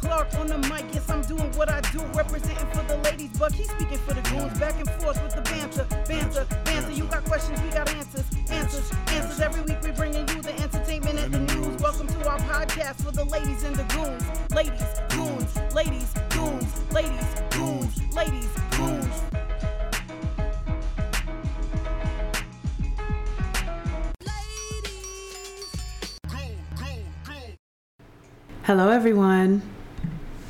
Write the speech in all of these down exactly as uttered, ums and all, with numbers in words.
Clark on the mic, yes, I'm doing what I do, representing for the ladies, Buck, he's speaking for the goons, back and forth with the banter, banter, banter, you got questions, we got answers, answers, answers, every week we bringing you the entertainment and the news, welcome to our podcast for the ladies and the goons, ladies, goons, ladies, goons, ladies, goons, ladies, goons. Hello everyone,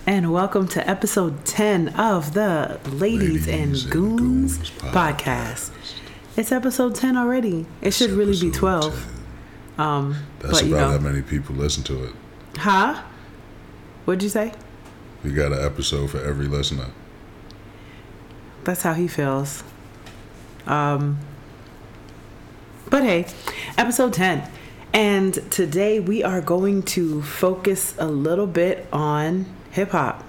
and welcome to episode ten of the Ladies, Ladies and Goons, Goons podcast. podcast. It's episode ten already. It should it's really be twelve. Um, That's but, about you know, how many people listen to it. Huh? What'd you say? We got an episode for every listener. That's how he feels. Um, but hey, episode ten. And today we are going to focus a little bit on hip-hop.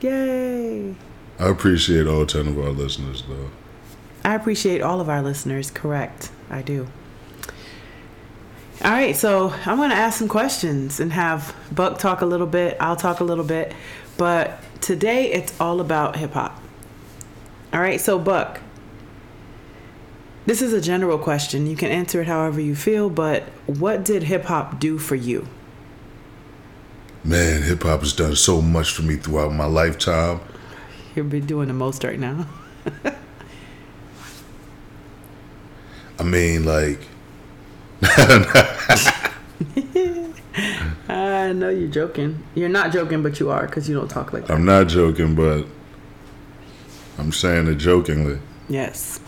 Yay! I appreciate all ten of our listeners, though. I appreciate all of our listeners, correct. I do. All right, so I'm going to ask some questions and have Buck talk a little bit. I'll talk a little bit. But today it's all about hip-hop. All right, so Buck. This is a general question. You can answer it however you feel, but what did hip-hop do for you? Man, hip-hop has done so much for me throughout my lifetime. You've been doing the most right now. I mean, like... I know you're joking. You're not joking, but you are, because you don't talk like that. I'm not joking, but I'm saying it jokingly. Yes.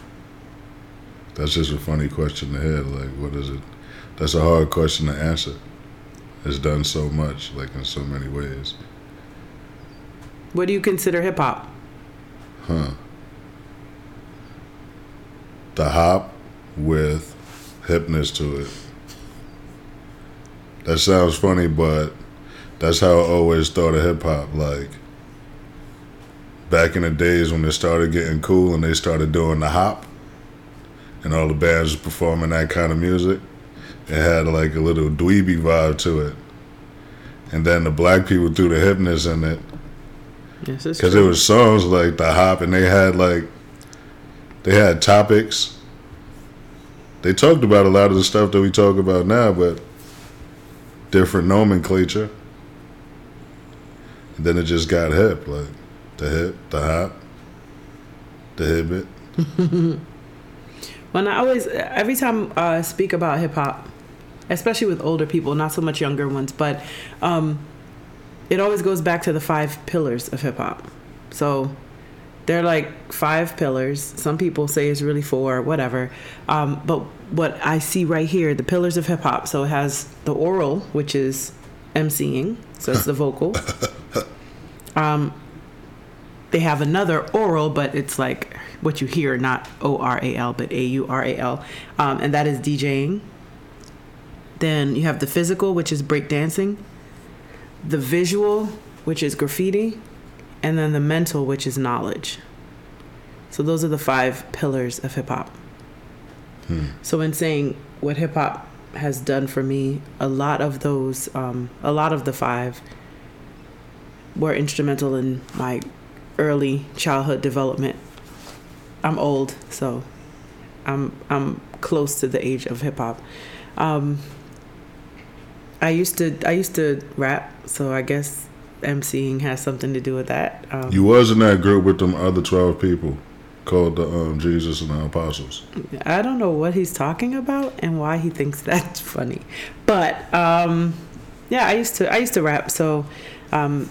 That's just a funny question to hear. Like, what is it? That's a hard question to answer. It's done so much, like, in so many ways. What do you consider hip-hop? Huh. The hop with hipness to it. That sounds funny, but that's how I always thought of hip-hop. Like, back in the days when it started getting cool and they started doing the hop, and all the bands was performing that kind of music, it had like a little dweeby vibe to it. And then the black people threw the hipness in it. Yes, it's true. Because it was songs like the hop, and they had like, they had topics. They talked about a lot of the stuff that we talk about now, but different nomenclature. And then it just got hip, like the hip, the hop, the hibbit. When I always, every time I uh, speak about hip hop, especially with older people, not so much younger ones, but um, it always goes back to the five pillars of hip hop. So they're like five pillars. Some people say it's really four, whatever. Um, but what I see right here, the pillars of hip hop. So it has the oral, which is emceeing. So it's the vocal. Um, they have another oral, but it's like what you hear, not O R A L, but A U R A L. Um, and that is DJing. Then you have the physical, which is breakdancing. The visual, which is graffiti. And then the mental, which is knowledge. So those are the five pillars of hip-hop. Hmm. So in saying what hip-hop has done for me, a lot of those, um, a lot of the five were instrumental in my early childhood development. I'm old, so I'm I'm close to the age of hip hop. Um, I used to I used to rap, so I guess emceeing has something to do with that. Um, you was in that group with them other twelve people called the um, Jesus and the Apostles. I don't know what he's talking about and why he thinks that's funny, but um, yeah, I used to I used to rap, so um,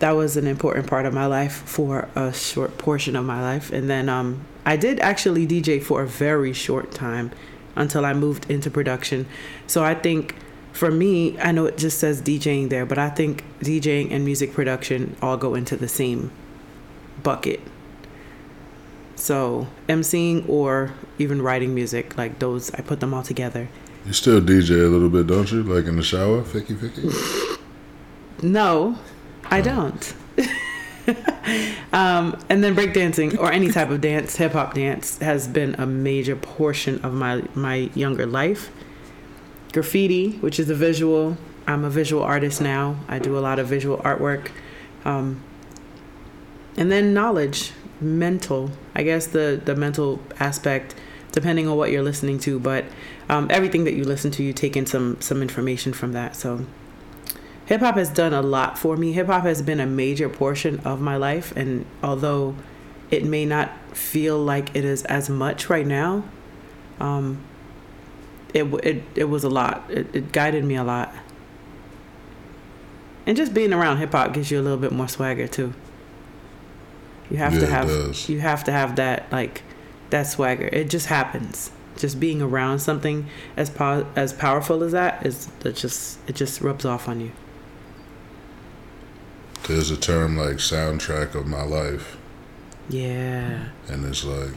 that was an important part of my life for a short portion of my life. And then um, I did actually D J for a very short time until I moved into production. So I think for me, I know it just says DJing there, but I think DJing and music production all go into the same bucket. So emceeing or even writing music, like those, I put them all together. You still D J a little bit, don't you? Like in the shower, Vicky, Vicky? No. I don't. um, and then breakdancing or any type of dance, hip-hop dance, has been a major portion of my, my younger life. Graffiti, which is a visual. I'm a visual artist now. I do a lot of visual artwork. Um, and then knowledge, mental, I guess the, the mental aspect, depending on what you're listening to. But um, everything that you listen to, you take in some, some information from that. So hip hop has done a lot for me. Hip hop has been a major portion of my life. And although it may not feel like it is as much right now, um, it, it, it was a lot. It, it guided me a lot. And just being around hip hop gives you a little bit more swagger too. You have yeah, to have you have to have that like that swagger. It just happens. Just being around something as po- as powerful as that is it just it just rubs off on you. There's a term like soundtrack of my life. Yeah. And it's like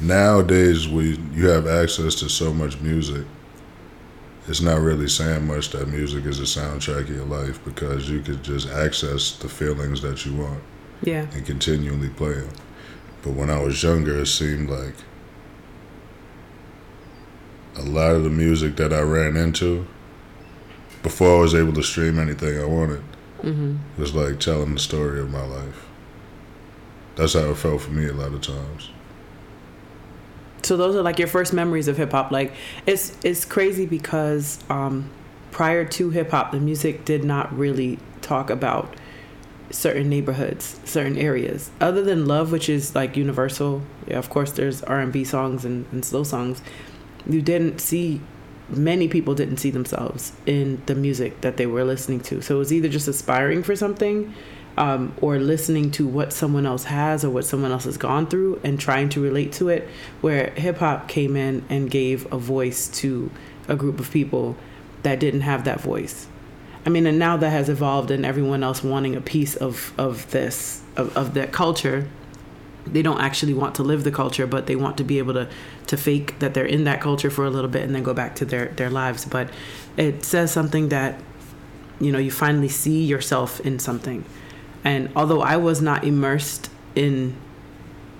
nowadays we you have access to so much music. It's not really saying much that music is a soundtrack of your life because you could just access the feelings that you want yeah. and continually play them. But when I was younger, it seemed like a lot of the music that I ran into before I was able to stream anything I wanted mm-hmm. was like telling the story of my life. That's how it felt for me a lot of times. So those are like your first memories of hip hop. Like it's it's crazy because um, prior to hip hop, the music did not really talk about certain neighborhoods, certain areas. Other than love, which is like universal. Yeah, of course, there's R and B songs and, and slow songs. You didn't see many people didn't see themselves in the music that they were listening to. So it was either just aspiring for something. Um, or listening to what someone else has or what someone else has gone through and trying to relate to it, where hip-hop came in and gave a voice to a group of people that didn't have that voice. I mean, and now that has evolved and everyone else wanting a piece of, of this, of, of that culture. They don't actually want to live the culture, but they want to be able to, to fake that they're in that culture for a little bit and then go back to their, their lives. But it says something that, you know, you finally see yourself in something. And although I was not immersed in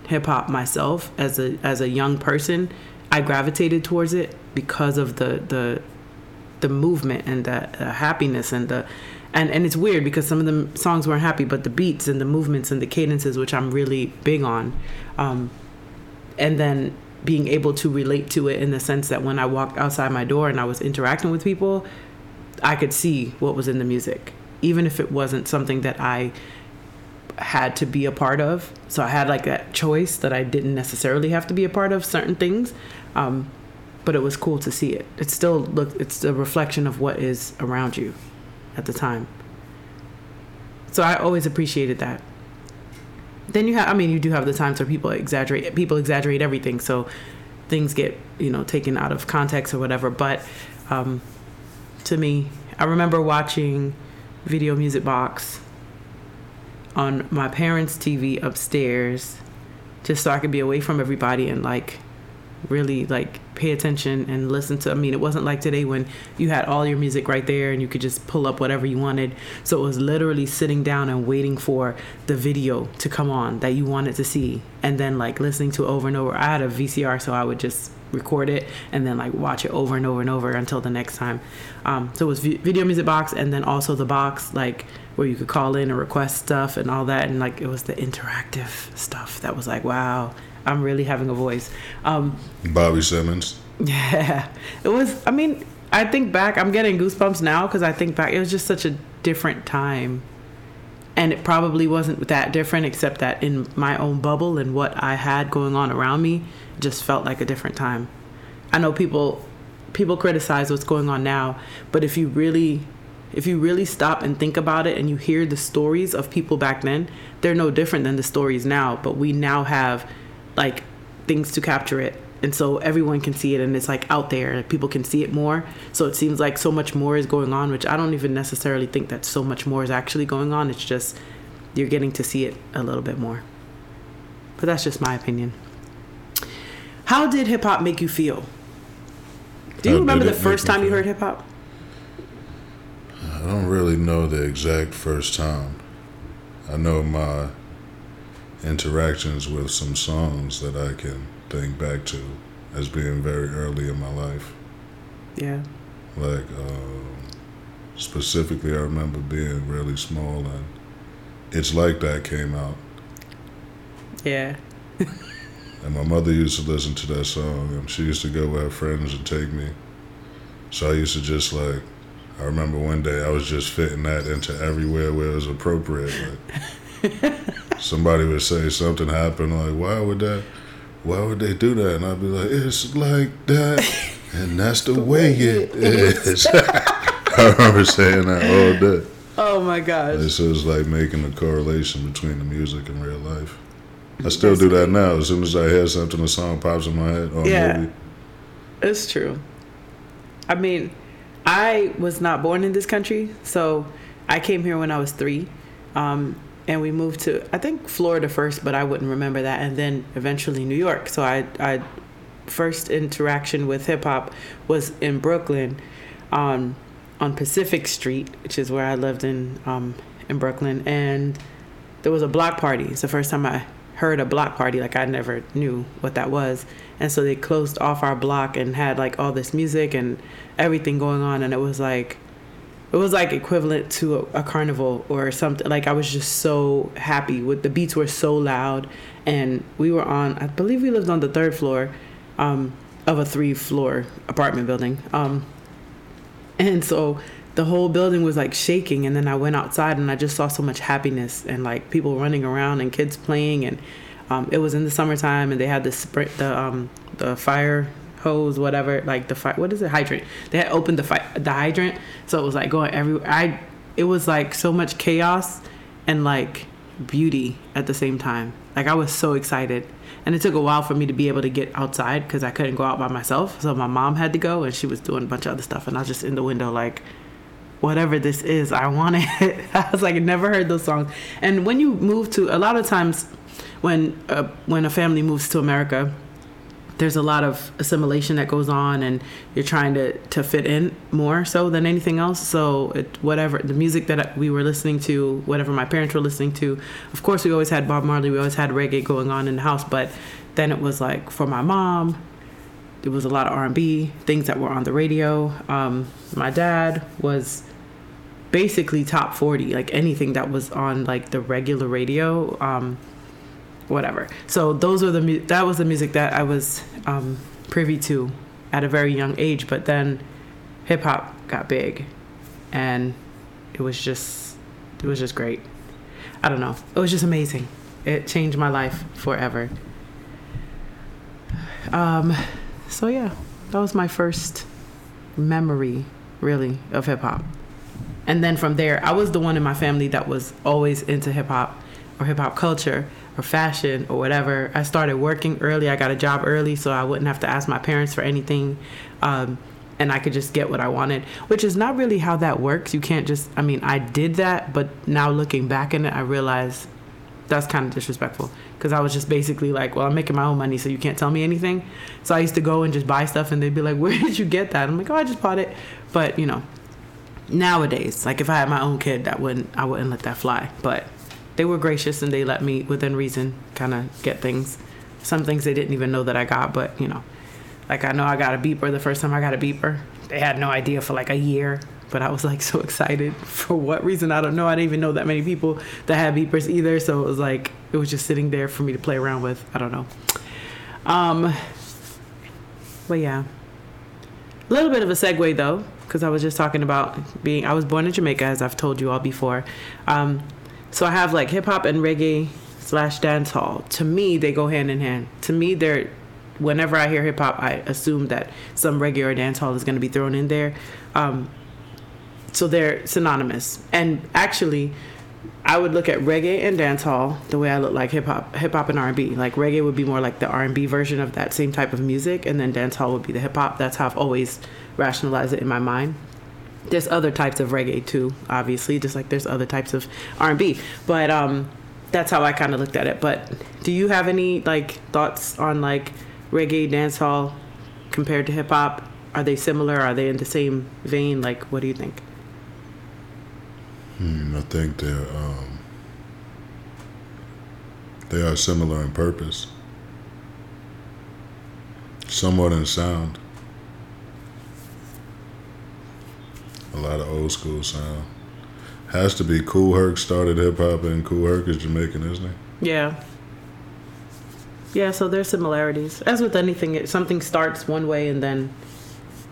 hip hop myself as a as a young person, I gravitated towards it because of the the, the movement and the uh, happiness and the and, and it's weird because some of the songs weren't happy, but the beats and the movements and the cadences, which I'm really big on, um, and then being able to relate to it in the sense that when I walked outside my door and I was interacting with people, I could see what was in the music. Even if it wasn't something that I had to be a part of. So I had like that choice that I didn't necessarily have to be a part of certain things. Um, but it was cool to see it. It still looked, it's a reflection of what is around you at the time. So I always appreciated that. Then you have, I mean, you do have the times where people exaggerate, people exaggerate everything. So things get, you know, taken out of context or whatever. But um, to me, I remember watching Video Music Box on my parents' T V upstairs just so I could be away from everybody and like really like pay attention and listen to. I mean, it wasn't like today when you had all your music right there and you could just pull up whatever you wanted. So it was literally sitting down and waiting for the video to come on that you wanted to see and then like listening to it over and over. I had a V C R, so I would just record it and then like watch it over and over and over until the next time. Um, so it was Video Music Box and then also the box like where you could call in and request stuff and all that. And like it was the interactive stuff that was like, wow, I'm really having a voice. Um, Bobby Simmons. Yeah, it was. I mean, I think back, I'm getting goosebumps now because I think back, it was just such a different time. And it probably wasn't that different, except that in my own bubble and what I had going on around me just felt like a different time. I know people people criticize what's going on now, but if you really if you really stop and think about it and you hear the stories of people back then, they're no different than the stories now, but we now have like things to capture it. And so everyone can see it and it's like out there and people can see it more. So it seems like so much more is going on, which I don't even necessarily think that so much more is actually going on. It's just you're getting to see it a little bit more. But that's just my opinion. How did hip hop make you feel? Do you How remember the first time you heard hip hop? I don't really know the exact first time. I know my interactions with some songs that I can think back to as being very early in my life. Yeah. Like, um, Specifically, I remember being really small, and It's Like That came out. Yeah. And my mother used to listen to that song, and she used to go with her friends and take me. So I used to just, like, I remember one day I was just fitting that into everywhere where it was appropriate. Like, somebody would say something happened, like, why would that, why would they do that? And I'd be like, it's like that, and that's the, the way, way it is. is. I remember saying that all day. Oh, my gosh. This is like making a correlation between the music and real life. I still that's do that now. As soon as I hear something, a song pops in my head. Or yeah, maybe. It's true. I mean, I was not born in this country, so I came here when I was three, um, and we moved to, I think, Florida first, but I wouldn't remember that, and then eventually New York. So I, I first interaction with hip-hop was in Brooklyn, um, on Pacific Street, which is where I lived in, um, in Brooklyn, and there was a block party. It's the first time I heard a block party. Like, I never knew what that was, and so they closed off our block and had like all this music and everything going on, and it was like it was like equivalent to a, a carnival or something. Like, I was just so happy. With the beats were so loud, and we were on, I believe we lived on the third floor um of a three floor apartment building, um and so the whole building was like shaking. And then I went outside and I just saw so much happiness and like people running around and kids playing. And um, it was in the summertime, and they had the spray, the um, the fire hose, whatever, like the fire, what is it? Hydrant. They had opened the fi- the hydrant. So it was like going everywhere. I, it was like so much chaos and like beauty at the same time. Like, I was so excited. And it took a while for me to be able to get outside, because I couldn't go out by myself. So my mom had to go, and she was doing a bunch of other stuff. And I was just in the window like, whatever this is, I want it. I was like, I never heard those songs. And when you move to, a lot of times when uh, when a family moves to America, there's a lot of assimilation that goes on, and you're trying to, to fit in more so than anything else. So it, whatever, the music that we were listening to, whatever my parents were listening to, of course we always had Bob Marley, we always had reggae going on in the house, but then it was like, for my mom, it was a lot of R and B, things that were on the radio. Um, my dad was basically top forty, like anything that was on like the regular radio, um, whatever. So those were the mu- that was the music that I was um, privy to at a very young age. But then hip hop got big, and it was just it was just great. I don't know. It was just amazing. It changed my life forever. Um. So, yeah, that was my first memory, really, of hip-hop. And then from there, I was the one in my family that was always into hip-hop or hip-hop culture or fashion or whatever. I started working early. I got a job early, so I wouldn't have to ask my parents for anything, um, and I could just get what I wanted, which is not really how that works. You can't just, I mean, I did that, but now looking back in it, I realize that's kind of disrespectful, because I was just basically like, well, I'm making my own money, so you can't tell me anything. So I used to go and just buy stuff, and they'd be like, where did you get that? I'm like, oh, I just bought it. But, you know, nowadays, like, if I had my own kid, that wouldn't I wouldn't let that fly. But they were gracious, and they let me, within reason, kind of get things. Some things they didn't even know that I got, but, you know, like, I know I got a beeper the first time I got a beeper. They had no idea for like a year. But I was, like, so excited. For what reason, I don't know. I didn't even know that many people that had beepers either. So it was, like, it was just sitting there for me to play around with. I don't know. Um, but, yeah. A little bit of a segue, though, because I was just talking about being... I was born in Jamaica, as I've told you all before. Um, so I have, like, hip-hop and reggae slash dance hall. To me, they go hand in hand. To me, they're... Whenever I hear hip-hop, I assume that some reggae or dance hall is going to be thrown in there. Um... So they're synonymous. And actually, I would look at reggae and dancehall the way I look like hip-hop hip-hop and R and B. Like, reggae would be more like the R and B version of that same type of music, and then dancehall would be the hip-hop. That's how I've always rationalized it in my mind. There's other types of reggae, too, obviously, just like there's other types of R and B. But um, that's how I kind of looked at it. But do you have any, like, thoughts on, like, reggae, dancehall compared to hip-hop? Are they similar? Are they in the same vein? Like, what do you think? Hmm, I think they're, um, they are similar in purpose, somewhat in sound. a lot of old school sound. Has to be. Cool Herc started hip hop, and Cool Herc is Jamaican, isn't he? Yeah. Yeah, so there's similarities. As with anything, it, something starts one way and then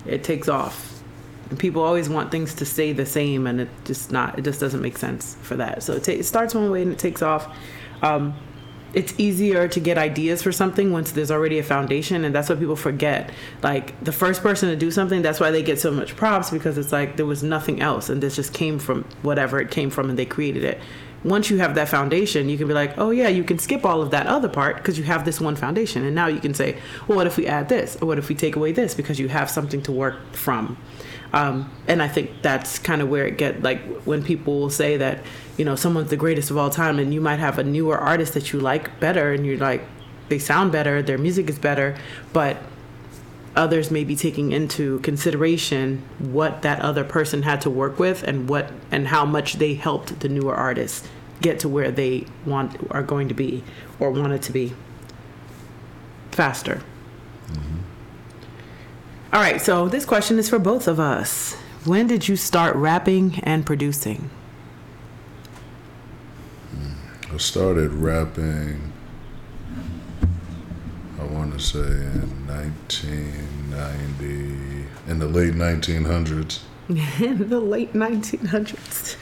it takes off. And people always want things to stay the same, and it just not. It just doesn't make sense for that. So it, ta- it starts one way and it takes off. Um, it's easier to get ideas for something once there's already a foundation, and that's what people forget. Like, the first person to do something, that's why they get so much props, because it's like there was nothing else, and this just came from whatever it came from, and they created it. Once you have that foundation, you can be like, oh, yeah, you can skip all of that other part because you have this one foundation. And now you can say, well, what if we add this? Or what if we take away this? Because you have something to work from. Um, and I think that's kind of where it get, like, when people will say that, you know, someone's the greatest of all time, and you might have a newer artist that you like better, and you're like, they sound better, their music is better, but others may be taking into consideration what that other person had to work with, and what and how much they helped the newer artists get to where they want are going to be or wanted to be faster. Mm-hmm. All right, so this question is for both of us. When did you start rapping and producing? I started rapping, I want to say, in nineteen ninety, in the late nineteen hundreds. In the late nineteen hundreds.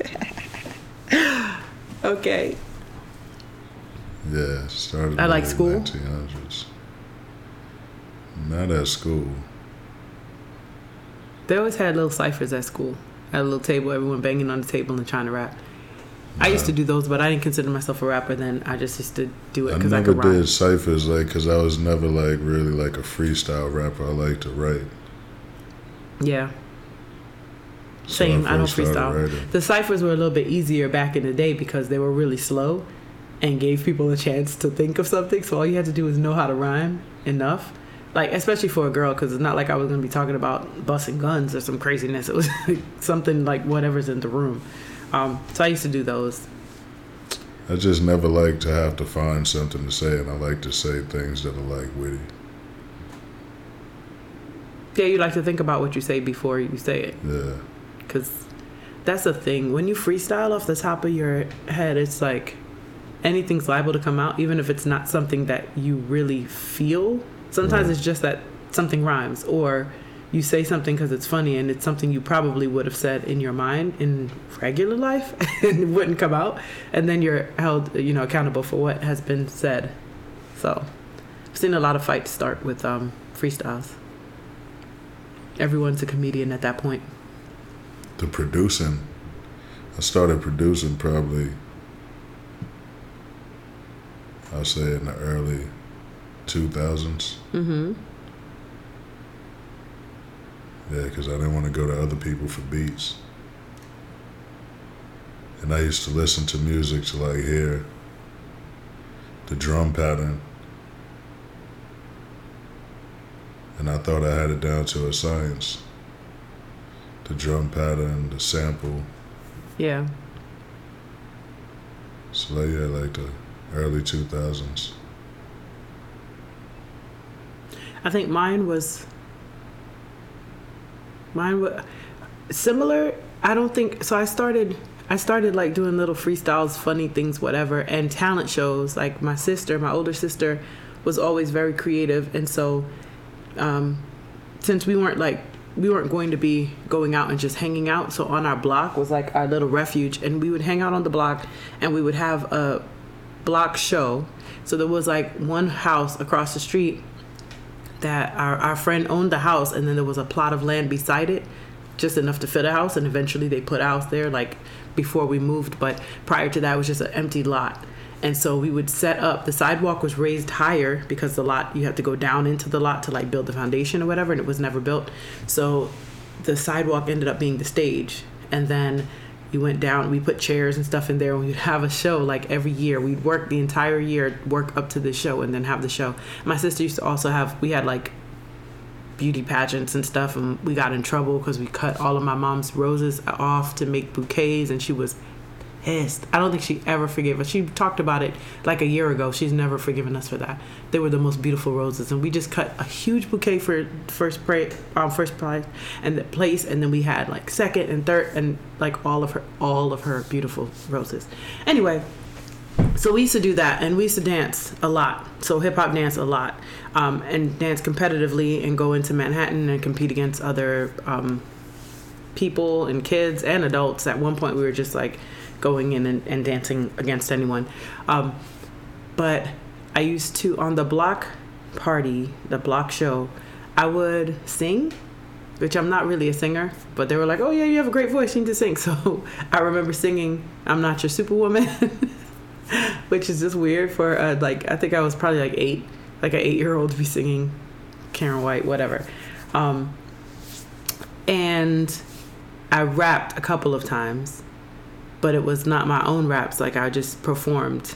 Okay. Yeah, started in the like late school? nineteen hundreds. Not at school. They always had little ciphers at school. At a little table, everyone banging on the table and trying to rap. I used to do those, but I didn't consider myself a rapper then. I just used to do it because I, I could rap. I never did ciphers, like, because I was never, like, really, like, a freestyle rapper. I like to write. Yeah. Same. So I, I don't freestyle. The ciphers were a little bit easier back in the day because they were really slow and gave people a chance to think of something. So all you had to do was know how to rhyme enough. Like, especially for a girl, because it's not like I was going to be talking about busting guns or some craziness. It was something like whatever's in the room. Um, so I used to do those. I just never like to have to find something to say, and I like to say things that are, like, witty. Yeah, you like to think about what you say before you say it. Yeah. Because that's the thing. When you freestyle off the top of your head, it's like anything's liable to come out, even if it's not something that you really feel. Sometimes right. It's just that something rhymes, or you say something because it's funny, and it's something you probably would have said in your mind in regular life, and it wouldn't come out. And then you're held, you know, accountable for what has been said. So I've seen a lot of fights start with um, freestyles. Everyone's a comedian at that point. The producing. I started producing probably, I'll say, in the early two thousands. Mm-hmm. Yeah, because I didn't want to go to other people for beats. And I used to listen to music to, like, hear the drum pattern. And I thought I had it down to a science. The drum pattern, the sample. Yeah. So, like, yeah, like the early two thousands. I think mine was... Mine was similar. I don't think so. I started, I started like doing little freestyles, funny things, whatever, and talent shows. Like my sister, my older sister, was always very creative, and so um, since we weren't like we weren't going to be going out and just hanging out, so on our block was like our little refuge, and we would hang out on the block, and we would have a block show. So there was like one house across the street that our, our friend owned the house, and then there was a plot of land beside it, just enough to fit a house, and eventually they put a house there, like, before we moved, but prior to that it was just an empty lot. And so we would set up, the sidewalk was raised higher because the lot, you have to go down into the lot to, like, build the foundation or whatever, and it was never built. So the sidewalk ended up being the stage, and then we went down, we put chairs and stuff in there, and we'd have a show, like, every year. We'd work the entire year, work up to the show, and then have the show. My sister used to also have, we had, like, beauty pageants and stuff, and we got in trouble because we cut all of my mom's roses off to make bouquets, and she was pissed. I don't think she ever forgave us. She talked about it like a year ago. She's never forgiven us for that. They were the most beautiful roses, and we just cut a huge bouquet for first prize, um, first prize, and the place, and then we had like second and third, and like all of her, all of her beautiful roses. Anyway. So we used to do that, and we used to dance a lot. So hip-hop dance a lot, um, and dance competitively and go into Manhattan and compete against other um, people and kids and adults. At one point, we were just, like, going in and, and dancing against anyone. Um, but I used to, on the block party, the block show, I would sing, which I'm not really a singer, but they were like, oh, yeah, you have a great voice. You need to sing. So I remember singing I'm Not Your Superwoman. Which is just weird for, uh, like, I think I was probably, like, eight. Like, an eight-year-old to be singing Karen White, whatever. Um, and I rapped a couple of times, but it was not my own raps. Like, I just performed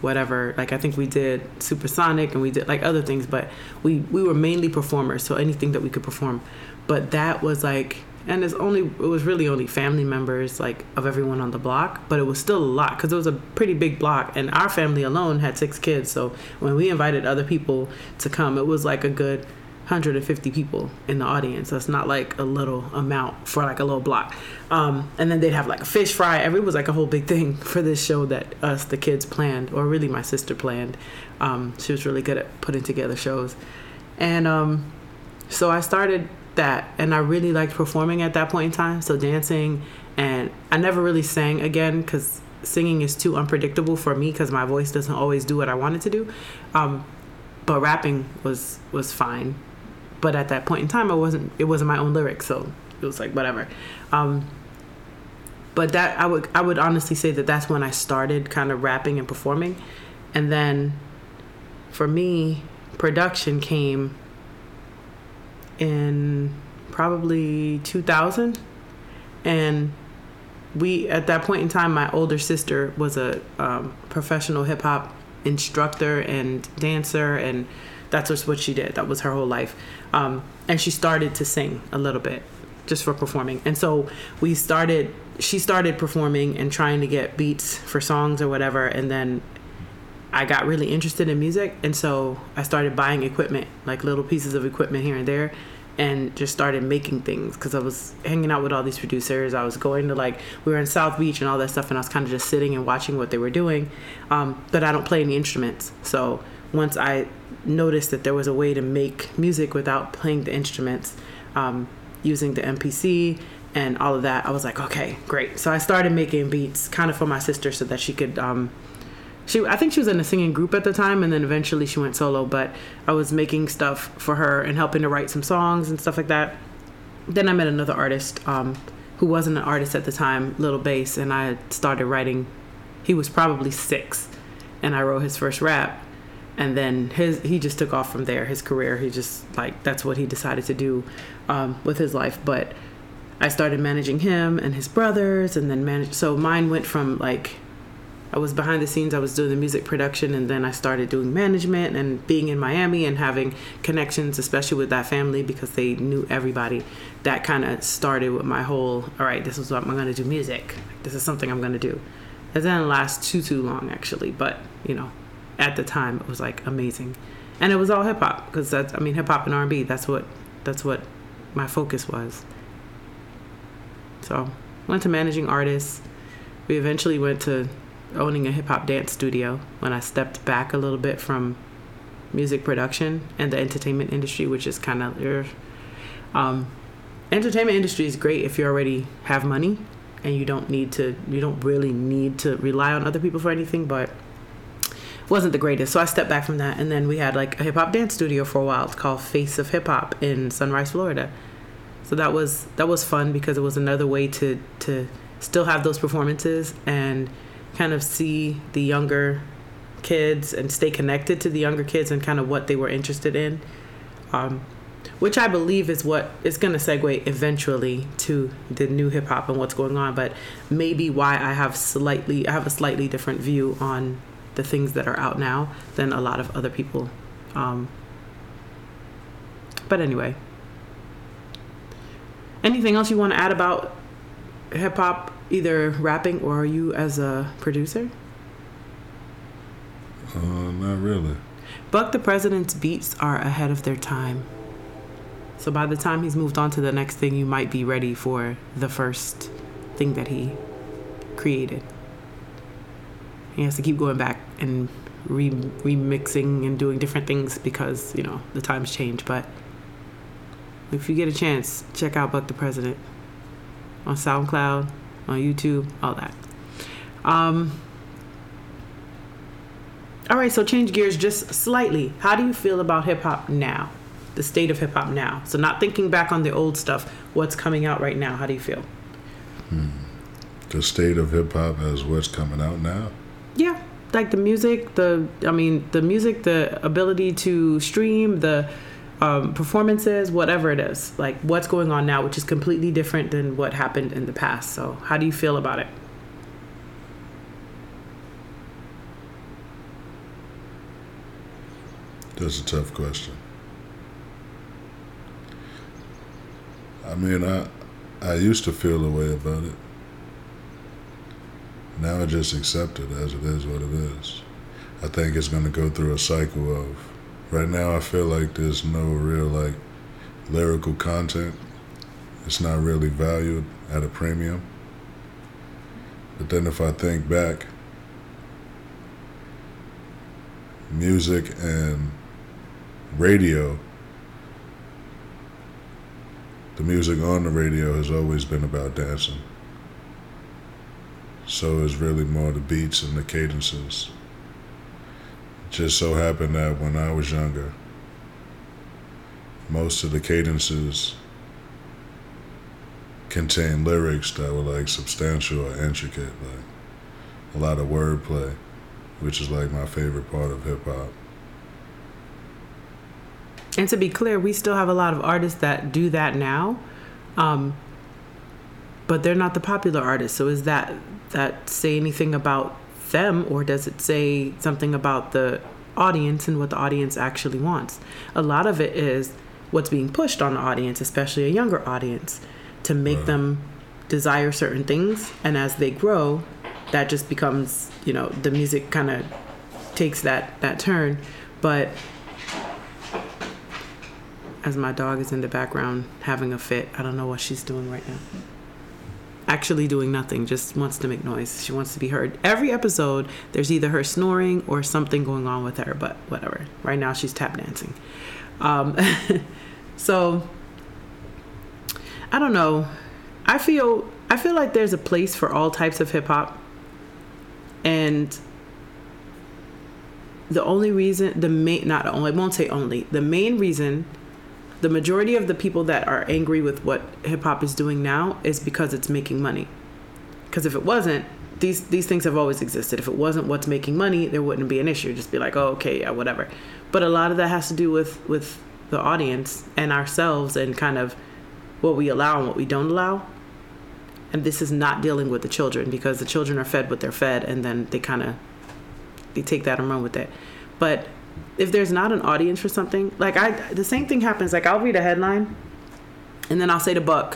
whatever. Like, I think we did Supersonic and we did, like, other things. But we, we were mainly performers, so anything that we could perform. But that was, like... And it's only it was really only family members, like, of everyone on the block. But it was still a lot because it was a pretty big block. And our family alone had six kids. So when we invited other people to come, it was like a good one hundred fifty people in the audience. That's not like a little amount for like a little block. Um, and then they'd have like a fish fry. It was like a whole big thing for this show that us, the kids, planned. Or really my sister planned. Um, she was really good at putting together shows. And um, so I started... that, and I really liked performing at that point in time, so dancing, and I never really sang again because singing is too unpredictable for me because my voice doesn't always do what I want it to do, um, but rapping was was fine. But at that point in time, I wasn't it wasn't my own lyrics, so it was like whatever. Um, but that I would I would honestly say that that's when I started kind of rapping and performing, and then for me, production came in probably two thousand, and we at that point in time my older sister was a um, professional hip-hop instructor and dancer, and that's just what she did. That was her whole life, um, and she started to sing a little bit just for performing. And so we started she started performing and trying to get beats for songs or whatever, and then I got really interested in music, and so I started buying equipment, like little pieces of equipment here and there, and just started making things because I was hanging out with all these producers. I was going to, like, we were in South Beach and all that stuff, and I was kind of just sitting and watching what they were doing, um, but I don't play any instruments. So once I noticed that there was a way to make music without playing the instruments, um, using the M P C and all of that, I was like, okay, great. So I started making beats kind of for my sister so that she could... Um, She, I think she was in a singing group at the time, and then eventually she went solo, but I was making stuff for her and helping to write some songs and stuff like that. Then I met another artist um, who wasn't an artist at the time, Little Bass, and I started writing. He was probably six, and I wrote his first rap, and then his he just took off from there, his career. He just, like, that's what he decided to do um, with his life, but I started managing him and his brothers, and then managed, so mine went from, like, I was behind the scenes, I was doing the music production, and then I started doing management and being in Miami and having connections, especially with that family because they knew everybody. That kind of started with my whole, all right, this is what I'm going to do, music. This is something I'm going to do. It didn't last too, too long, actually, but, you know, at the time, it was, like, amazing. And it was all hip-hop because, that's, I mean, hip-hop and R and B, that's what, that's what my focus was. So I went to managing artists. We eventually went to... owning a hip-hop dance studio when I stepped back a little bit from music production and the entertainment industry, which is kind of um entertainment industry is great if you already have money and you don't need to you don't really need to rely on other people for anything, but it wasn't the greatest. So I stepped back from that, and then we had like a hip-hop dance studio for a while. It's called Face of Hip Hop in Sunrise, Florida. So that was that was fun because it was another way to to still have those performances and kind of see the younger kids and stay connected to the younger kids and kind of what they were interested in, um, which I believe is what is going to segue eventually to the new hip hop and what's going on, but maybe why I have slightly I have a slightly different view on the things that are out now than a lot of other people. Um, but anyway, anything else you want to add about hip hop, either rapping or are you as a producer? Uh, not really. Buck the President's beats are ahead of their time. So by the time he's moved on to the next thing, you might be ready for the first thing that he created. He has to keep going back and re- remixing and doing different things because, you know, the times change. But if you get a chance, check out Buck the President on SoundCloud, on YouTube, all that. Um, all right, so change gears just slightly. How do you feel about hip-hop now? The state of hip-hop now. So not thinking back on the old stuff. What's coming out right now? How do you feel? Hmm. The state of hip-hop as what's coming out now? Yeah. Like the music, the, I mean, the music, the ability to stream, the um, performances, whatever it is. Like what's going on now, which is completely different than what happened in the past. So how do you feel about it? That's a tough question. I mean, I I used to feel a way about it. Now I just accept it as it is what it is. I think it's going to go through a cycle of... Right now I feel like there's no real, like, lyrical content. It's not really valued at a premium. But then if I think back, music and radio... The music on the radio has always been about dancing. So it's really more the beats and the cadences. It just so happened that when I was younger, most of the cadences contained lyrics that were like substantial or intricate, like a lot of wordplay, which is like my favorite part of hip hop. And to be clear, we still have a lot of artists that do that now, um, but they're not the popular artists. So is that that say anything about them, or does it say something about the audience and what the audience actually wants? A lot of it is what's being pushed on the audience, especially a younger audience, to make right. them desire certain things. And as they grow, that just becomes, you know, the music kind of takes that, that turn. But... as my dog is in the background having a fit. I don't know what she's doing right now. Actually doing nothing, just wants to make noise. She wants to be heard. Every episode, there's either her snoring or something going on with her, but whatever. Right now, she's tap dancing. Um, so, I don't know. I feel I feel like there's a place for all types of hip-hop. And... the only reason, the main, not only, I won't say only, the main reason... the majority of the people that are angry with what hip-hop is doing now is because it's making money. Because if it wasn't, these these things have always existed. If it wasn't what's making money, there wouldn't be an issue. It'd just be like, oh, okay, yeah, whatever. But a lot of that has to do with, with the audience and ourselves and kind of what we allow and what we don't allow. And this is not dealing with the children because the children are fed what they're fed and then they kind of, they take that and run with it. But... if there's not an audience for something, like I, the same thing happens. Like I'll read a headline and then I'll say to Buck,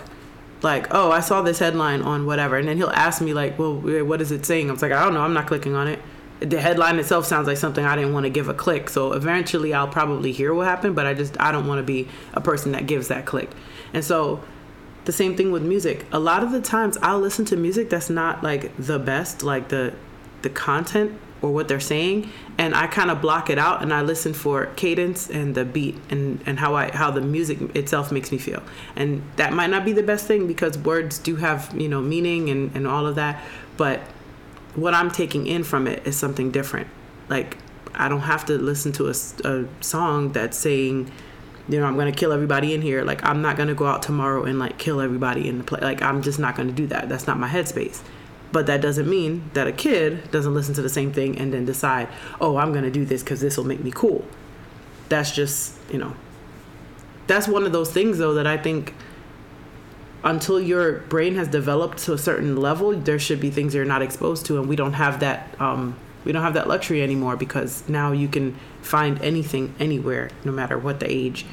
like, oh, I saw this headline on whatever. And then he'll ask me like, well, what is it saying? I was like, I don't know. I'm not clicking on it. The headline itself sounds like something I didn't want to give a click. So eventually I'll probably hear what happened, but I just, I don't want to be a person that gives that click. And so the same thing with music. A lot of the times I'll listen to music that's not like the best, like the, the content or what they're saying, and I kind of block it out and I listen for cadence and the beat and, and how I how the music itself makes me feel. And that might not be the best thing because words do have, you know, meaning and, and all of that, but what I'm taking in from it is something different. Like, I don't have to listen to a, a song that's saying, you know, I'm going to kill everybody in here. Like, I'm not going to go out tomorrow and, like, kill everybody in the place. Like, I'm just not going to do that. That's not my headspace. But that doesn't mean that a kid doesn't listen to the same thing and then decide, oh, I'm going to do this because this will make me cool. That's just, you know, that's one of those things, though, that I think until your brain has developed to a certain level, there should be things you're not exposed to. And we don't have that. Um, we don't have that luxury anymore because now you can find anything anywhere, no matter what the age,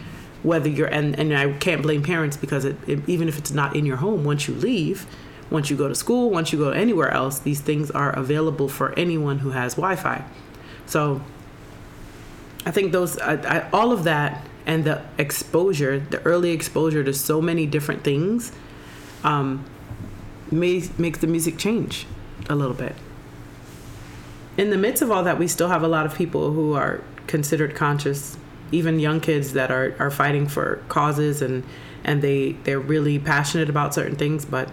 whether you're and, and I can't blame parents because it, it, even if it's not in your home, once you leave, Once you go to school, once you go anywhere else, these things are available for anyone who has Wi-Fi. So I think those, I, I, all of that and the exposure, the early exposure to so many different things, um, may, makes the music change a little bit. In the midst of all that, we still have a lot of people who are considered conscious, even young kids that are, are fighting for causes and, and they, they're really passionate about certain things, but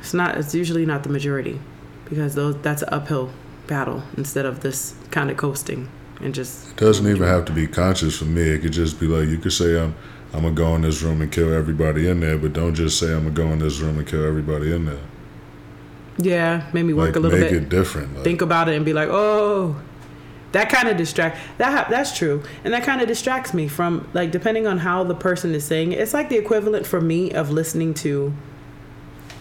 it's not, it's usually not the majority, because those, that's an uphill battle instead of this kind of coasting and just. It doesn't even have to be conscious for me. It could just be like, you could say, I'm, I'm going to go in this room and kill everybody in there, but don't just say, I'm going to go in this room and kill everybody in there. Yeah, made me work like, a little make bit. Make it different. Like, think about it and be like, oh, that kind of distract. That ha- that's true, and that kind of distracts me from, like, depending on how the person is saying it. It's like the equivalent for me of listening to.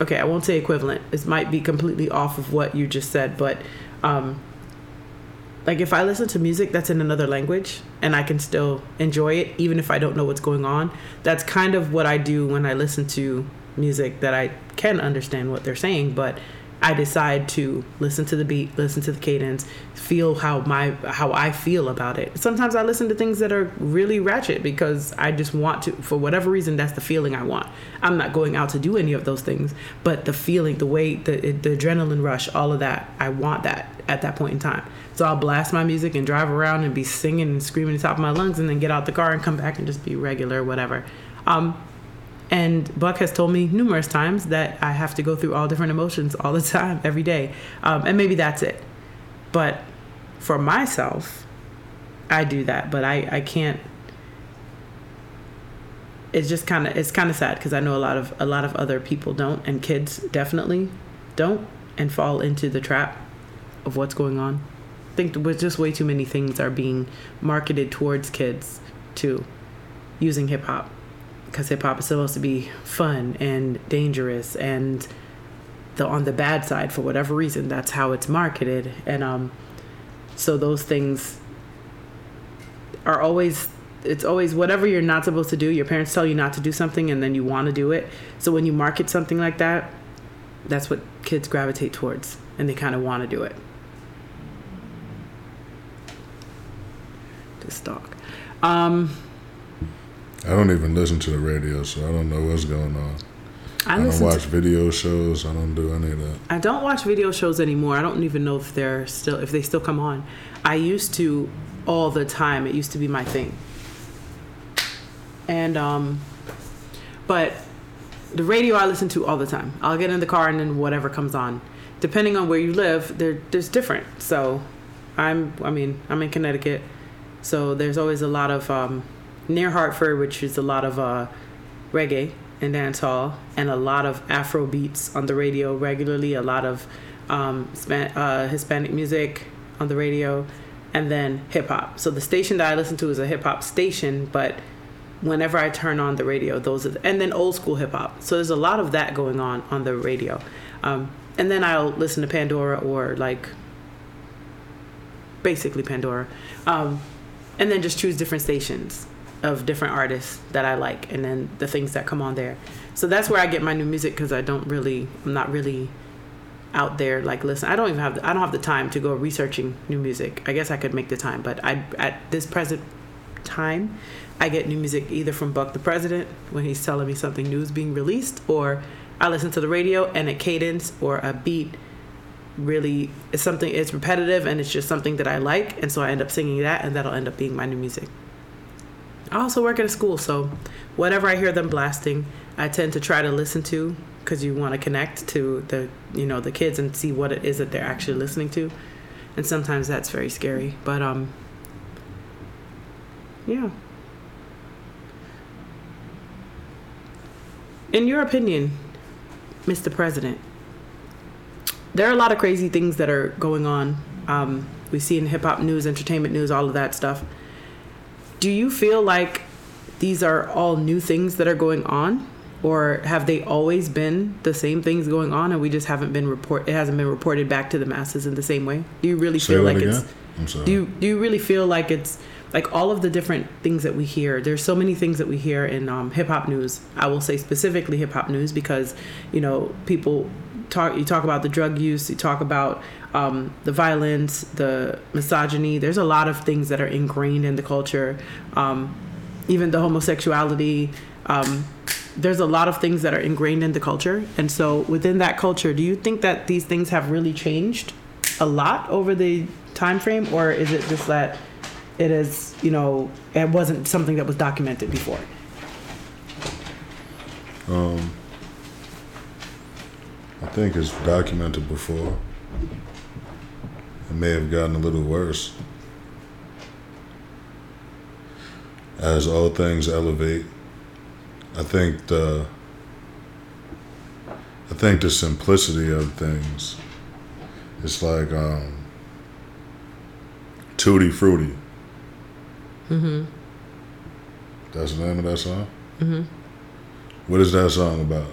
Okay, I won't say equivalent. This might be completely off of what you just said, but, um, like, if I listen to music that's in another language and I can still enjoy it, even if I don't know what's going on, that's kind of what I do when I listen to music that I can understand what they're saying, but I decide to listen to the beat, listen to the cadence, feel how my how I feel about it. Sometimes I listen to things that are really ratchet because I just want to, for whatever reason, that's the feeling I want. I'm not going out to do any of those things, but the feeling, the way, the, the adrenaline rush, all of that, I want that at that point in time. So I'll blast my music and drive around and be singing and screaming at the top of my lungs and then get out the car and come back and just be regular, whatever. Um, And Buck has told me numerous times that I have to go through all different emotions all the time, every day. Um, and maybe that's it. But for myself, I do that. But I, I can't. It's just kind of it's kind of sad because I know a lot of a lot of other people don't. And kids definitely don't and fall into the trap of what's going on. I think just way too many things are being marketed towards kids, too, using hip hop. Because hip-hop is supposed to be fun and dangerous and the on the bad side for whatever reason. That's how it's marketed. And um, so those things are always, it's always whatever you're not supposed to do. Your parents tell you not to do something and then you want to do it. So when you market something like that, that's what kids gravitate towards and they kind of want to do it. This dog. Um... I don't even listen to the radio, so I don't know what's going on. I, I don't watch video shows. I don't do any of that. I don't watch video shows anymore. I don't even know if they're still if they still come on. I used to all the time. It used to be my thing. And um, but the radio I listen to all the time. I'll get in the car and then whatever comes on, depending on where you live. They're there's different. So I'm I mean I'm in Connecticut, so there's always a lot of. Um, Near Hartford, which is a lot of uh, reggae and dancehall, and a lot of Afro beats on the radio regularly. A lot of um, Span- uh, Hispanic music on the radio, and then hip hop. So the station that I listen to is a hip hop station, but whenever I turn on the radio, those are the- and then old school hip hop. So there's a lot of that going on on the radio, um, and then I'll listen to Pandora or like basically Pandora, um, and then just choose different stations. Of different artists that I like and then the things that come on there. So that's where I get my new music because I don't really, I'm not really out there like listen. I don't even have, the, I don't have the time to go researching new music. I guess I could make the time, but I at this present time, I get new music either from Buck the President when he's telling me something new is being released, or I listen to the radio and a cadence or a beat really is something, it's repetitive and it's just something that I like. And so I end up singing that and that'll end up being my new music. I also work at a school, so whatever I hear them blasting, I tend to try to listen to because you want to connect to the, you know, the kids and see what it is that they're actually listening to. And sometimes that's very scary. But, um, yeah. In your opinion, Mister President, there are a lot of crazy things that are going on. Um, we see in hip-hop news, entertainment news, all of that stuff. Do you feel like these are all new things that are going on, or have they always been the same things going on and we just haven't been report it hasn't been reported back to the masses in the same way? Do you really Say feel like again? it's I'm sorry. Do you do you really feel like it's like all of the different things that we hear. There's so many things that we hear in um, hip hop news. I will say specifically hip hop news because, you know, people talk, you talk about the drug use, you talk about um, the violence, the misogyny. There's a lot of things that are ingrained in the culture. Um, even the homosexuality, um, there's a lot of things that are ingrained in the culture. And so within that culture, do you think that these things have really changed a lot over the time frame? Or is it just that it is, you know, it wasn't something that was documented before? Um, I think it's documented before. It may have gotten a little worse. As all things elevate, I think the I think the simplicity of things. It's like um, Tutti Frutti. Mhm. That's the name of that song. Mhm. What is that song about?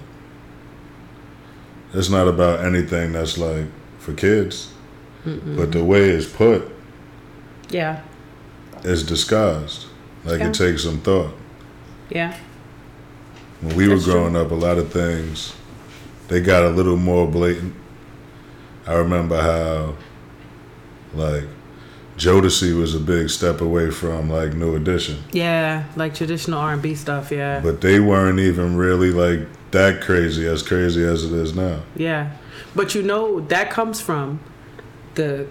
It's not about anything that's like for kids, mm-mm, but the way it's put, yeah, it's disguised. Like yeah. It takes some thought. Yeah. When we That's were growing true. up, a lot of things, they got a little more blatant. I remember how, like, Jodeci was a big step away from, like, New Edition. Yeah, like traditional R and B stuff, yeah. But they weren't even really, like, that crazy, as crazy as it is now. Yeah. But, you know, that comes from the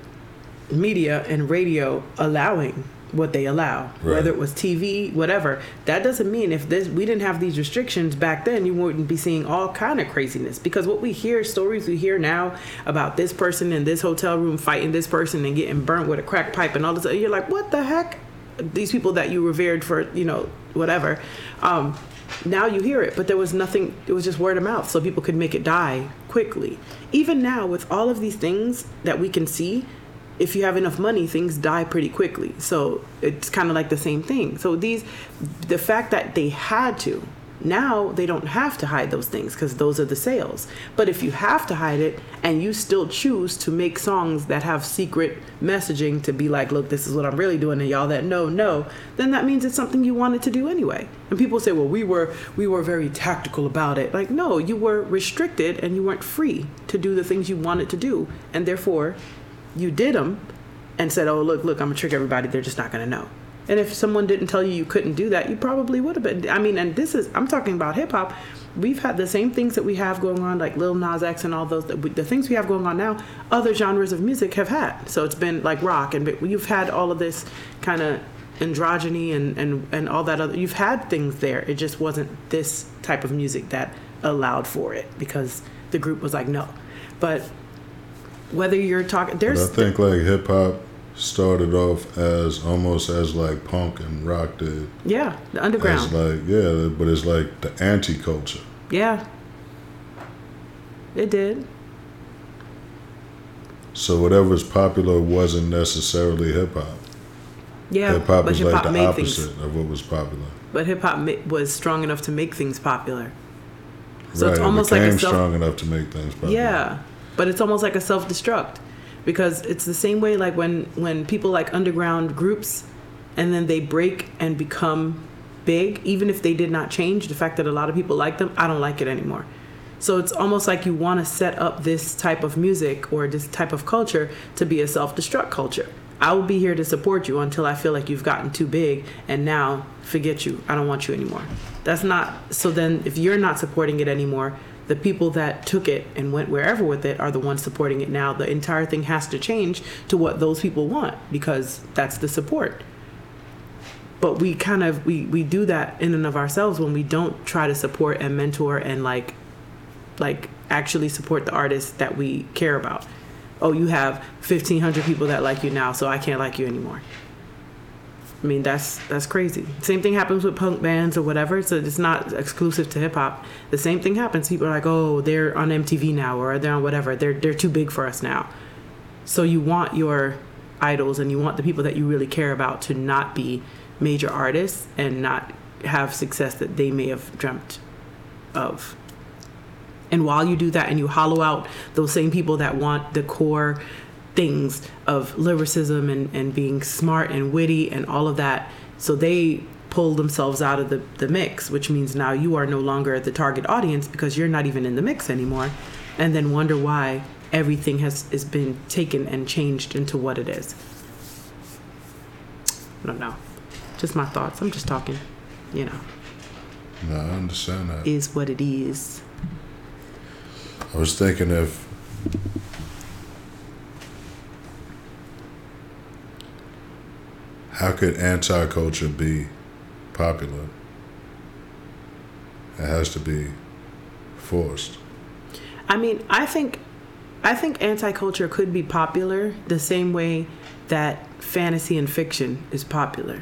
media and radio allowing what they allow, right, whether it was T V, whatever. That doesn't mean if this we didn't have these restrictions back then, you wouldn't be seeing all kind of craziness. Because what we hear, stories we hear now about this person in this hotel room fighting this person and getting burnt with a crack pipe and all this, you're like, what the heck? These people that you revered for, you know, whatever. Um, now you hear it, but there was nothing. It was just word of mouth, so people could make it die quickly. Even now, with all of these things that we can see, if you have enough money, things die pretty quickly. So it's kind of like the same thing. So these, the fact that they had to, now they don't have to hide those things because those are the sales. But if you have to hide it and you still choose to make songs that have secret messaging to be like, look, this is what I'm really doing, and y'all that know, know, then that means it's something you wanted to do anyway. And people say, well, we were we were very tactical about it. Like, no, you were restricted and you weren't free to do the things you wanted to do. And therefore, you did them and said, oh, look, look, I'm going to trick everybody. They're just not going to know. And if someone didn't tell you you couldn't do that, you probably would have been. I mean, and this is, I'm talking about hip hop. We've had the same things that we have going on, like Lil Nas X and all those, the, the things we have going on now, other genres of music have had. So it's been like rock, and you've had all of this kind of androgyny and, and, and all that other, you've had things there. It just wasn't this type of music that allowed for it because the group was like, no. But whether you're talking, there's. But I think like hip hop started off as almost as like punk and rock did. Yeah, the underground. It's like yeah, but it's like the anti-culture. Yeah. It did. So whatever's popular wasn't necessarily hip hop. Yeah, hip hop was like the opposite things. Of what was popular. But hip hop ma- was strong enough to make things popular. So right, it's almost it became like a self- strong enough to make things popular. Yeah. But it's almost like a self-destruct because it's the same way like when, when people like underground groups and then they break and become big, even if they did not change, the fact that a lot of people like them, I don't like it anymore. So it's almost like you want to set up this type of music or this type of culture to be a self-destruct culture. I will be here to support you until I feel like you've gotten too big and now forget you. I don't want you anymore. That's not, so then if you're not supporting it anymore, the people that took it and went wherever with it are the ones supporting it now. The entire thing has to change to what those people want because that's the support. But we kind of, we, we do that in and of ourselves when we don't try to support and mentor and like, like actually support the artists that we care about. Oh, you have fifteen hundred people that like you now, so I can't like you anymore. I mean, that's that's crazy. Same thing happens with punk bands or whatever. So it's not exclusive to hip hop. The same thing happens. People are like, oh, they're on M T V now or they're on whatever. They're they're too big for us now. So you want your idols and you want the people that you really care about to not be major artists and not have success that they may have dreamt of. And while you do that and you hollow out those same people that want the core things of lyricism and, and being smart and witty and all of that. So they pull themselves out of the, the mix, which means now you are no longer the target audience because you're not even in the mix anymore. And then wonder why everything has, has been taken and changed into what it is. I don't know. Just my thoughts. I'm just talking, you know. No, I understand that. Is what it is. I was thinking if how could anti-culture be popular? It has to be forced. I mean, I think I think anti-culture could be popular the same way that fantasy and fiction is popular.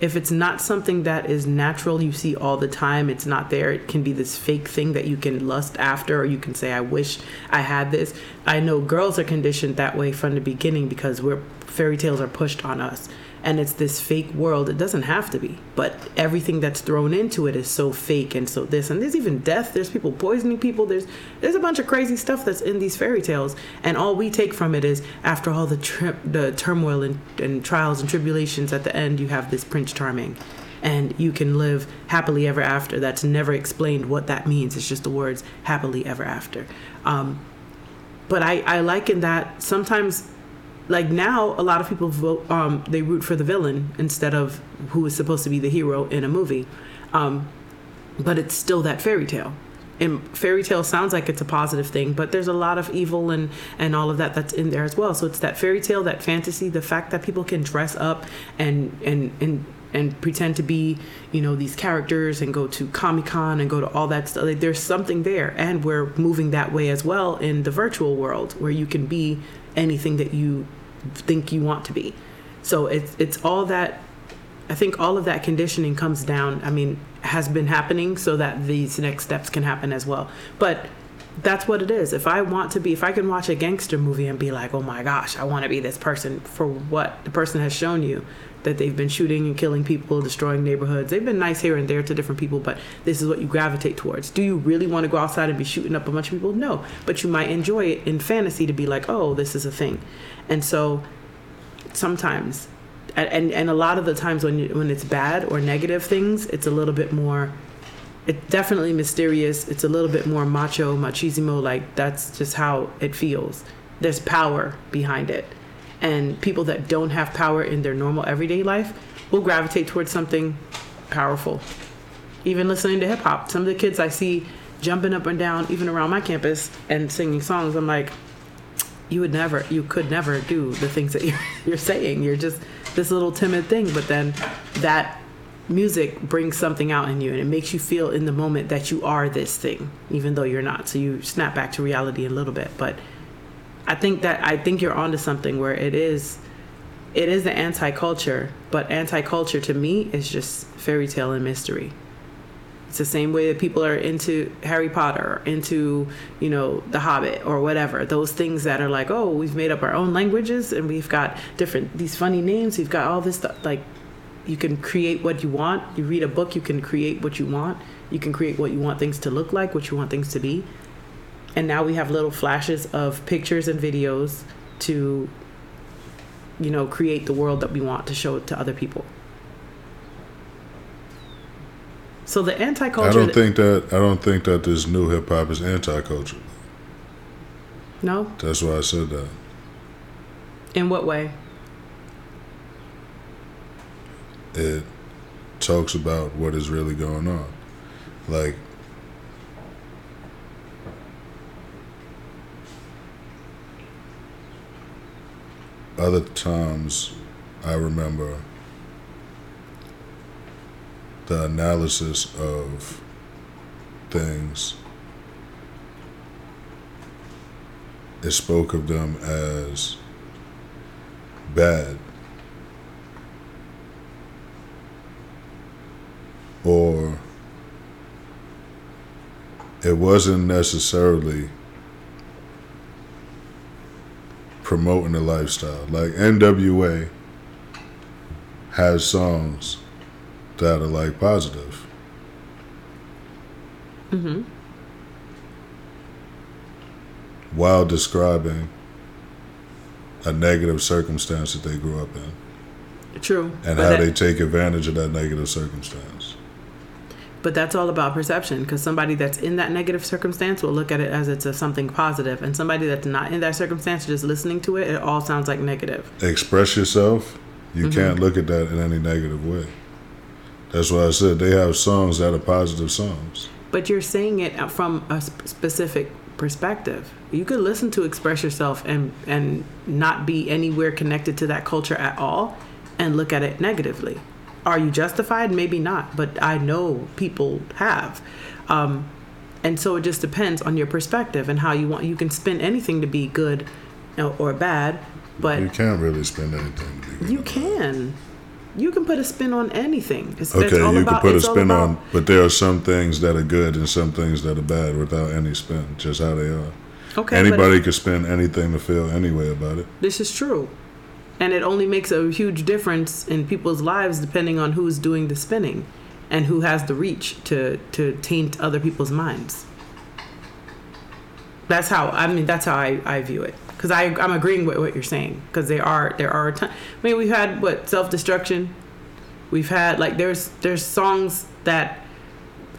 If it's not something that is natural, you see all the time, it's not there, it can be this fake thing that you can lust after, or you can say, I wish I had this. I know girls are conditioned that way from the beginning because we're, fairy tales are pushed on us. And it's this fake world. It doesn't have to be, but everything that's thrown into it is so fake and so this. And there's even death. There's people poisoning people. There's there's a bunch of crazy stuff that's in these fairy tales. And all we take from it is after all the tri- the turmoil and, and trials and tribulations, at the end you have this Prince Charming, and you can live happily ever after. That's never explained what that means. It's just the words happily ever after. Um, but I, I liken that sometimes. Like now, a lot of people vote, um, they root for the villain instead of who is supposed to be the hero in a movie. Um, but it's still that fairy tale. And fairy tale sounds like it's a positive thing, but there's a lot of evil and, and all of that that's in there as well. So it's that fairy tale, that fantasy, the fact that people can dress up and and and, and pretend to be, you know, these characters and go to Comic-Con and go to all that stuff. Like, there's something there. And we're moving that way as well in the virtual world where you can be anything that you think you want to be. So it's it's all that. I think all of that conditioning comes down, I mean, has been happening so that these next steps can happen as well. But that's what it is. If I want to be, if I can watch a gangster movie and be like, oh my gosh, I want to be this person, for what? The person has shown you that they've been shooting and killing people, destroying neighborhoods. They've been nice here and there to different people, but this is what you gravitate towards. Do you really want to go outside and be shooting up a bunch of people? No, but you might enjoy it in fantasy to be like, oh, this is a thing. And so sometimes, and, and a lot of the times when, you, when it's bad or negative things, it's a little bit more, it's definitely mysterious. It's a little bit more macho, machismo, like that's just how it feels. There's power behind it. And people that don't have power in their normal everyday life will gravitate towards something powerful. Even listening to hip hop. Some of the kids I see jumping up and down, even around my campus, and singing songs. I'm like, you would never, you could never do the things that you're, you're saying. You're just this little timid thing. But then that music brings something out in you, and it makes you feel in the moment that you are this thing, even though you're not. So you snap back to reality a little bit. But I think that I think you're onto something where it is, it is the anti-culture, but anti-culture to me is just fairy tale and mystery. It's the same way that people are into Harry Potter, or into, you know, The Hobbit or whatever. Those things that are like, oh, we've made up our own languages and we've got different these funny names. We've got all this stuff. Like, you can create what you want. You read a book, you can create what you want. You can create what you want things to look like, what you want things to be. And now we have little flashes of pictures and videos to, you know, create the world that we want to show to other people. So the anti-culture. I don't think that I don't think that this new hip hop is anti-culture. No. That's why I said that. In what way? It talks about what is really going on, like. Other times, I remember the analysis of things. It spoke of them as bad or it wasn't necessarily promoting the lifestyle. Like N W A has songs that are like positive. Mm-hmm. While describing a negative circumstance that they grew up in. True. And how that, they take advantage of that negative circumstance. But that's all about perception, because somebody that's in that negative circumstance will look at it as it's a something positive, and somebody that's not in that circumstance, just listening to it, it all sounds like negative. Express yourself. You mm-hmm. can't look at that in any negative way. That's why I said they have songs that are positive songs. But you're saying it from a specific perspective. You could listen to Express Yourself and, and not be anywhere connected to that culture at all and look at it negatively. Are you justified? Maybe not, but I know people have. Um, and so it just depends on your perspective and how you want. You can spin anything to be good or bad, but... You can't really spin anything to be good. You can. You can put a spin on anything. It's, okay, it's all you about, can put a spin about, on, but there are some things that are good and some things that are bad without any spin, just how they are. Okay, anybody could spin anything to feel any way about it. This is true. And it only makes a huge difference in people's lives depending on who's doing the spinning and who has the reach to, to taint other people's minds. That's how, I mean, that's how I, I view it. Because I'm agreeing with what you're saying. Because there are there are a ton. I mean, we've had what self-destruction. We've had like there's there's songs that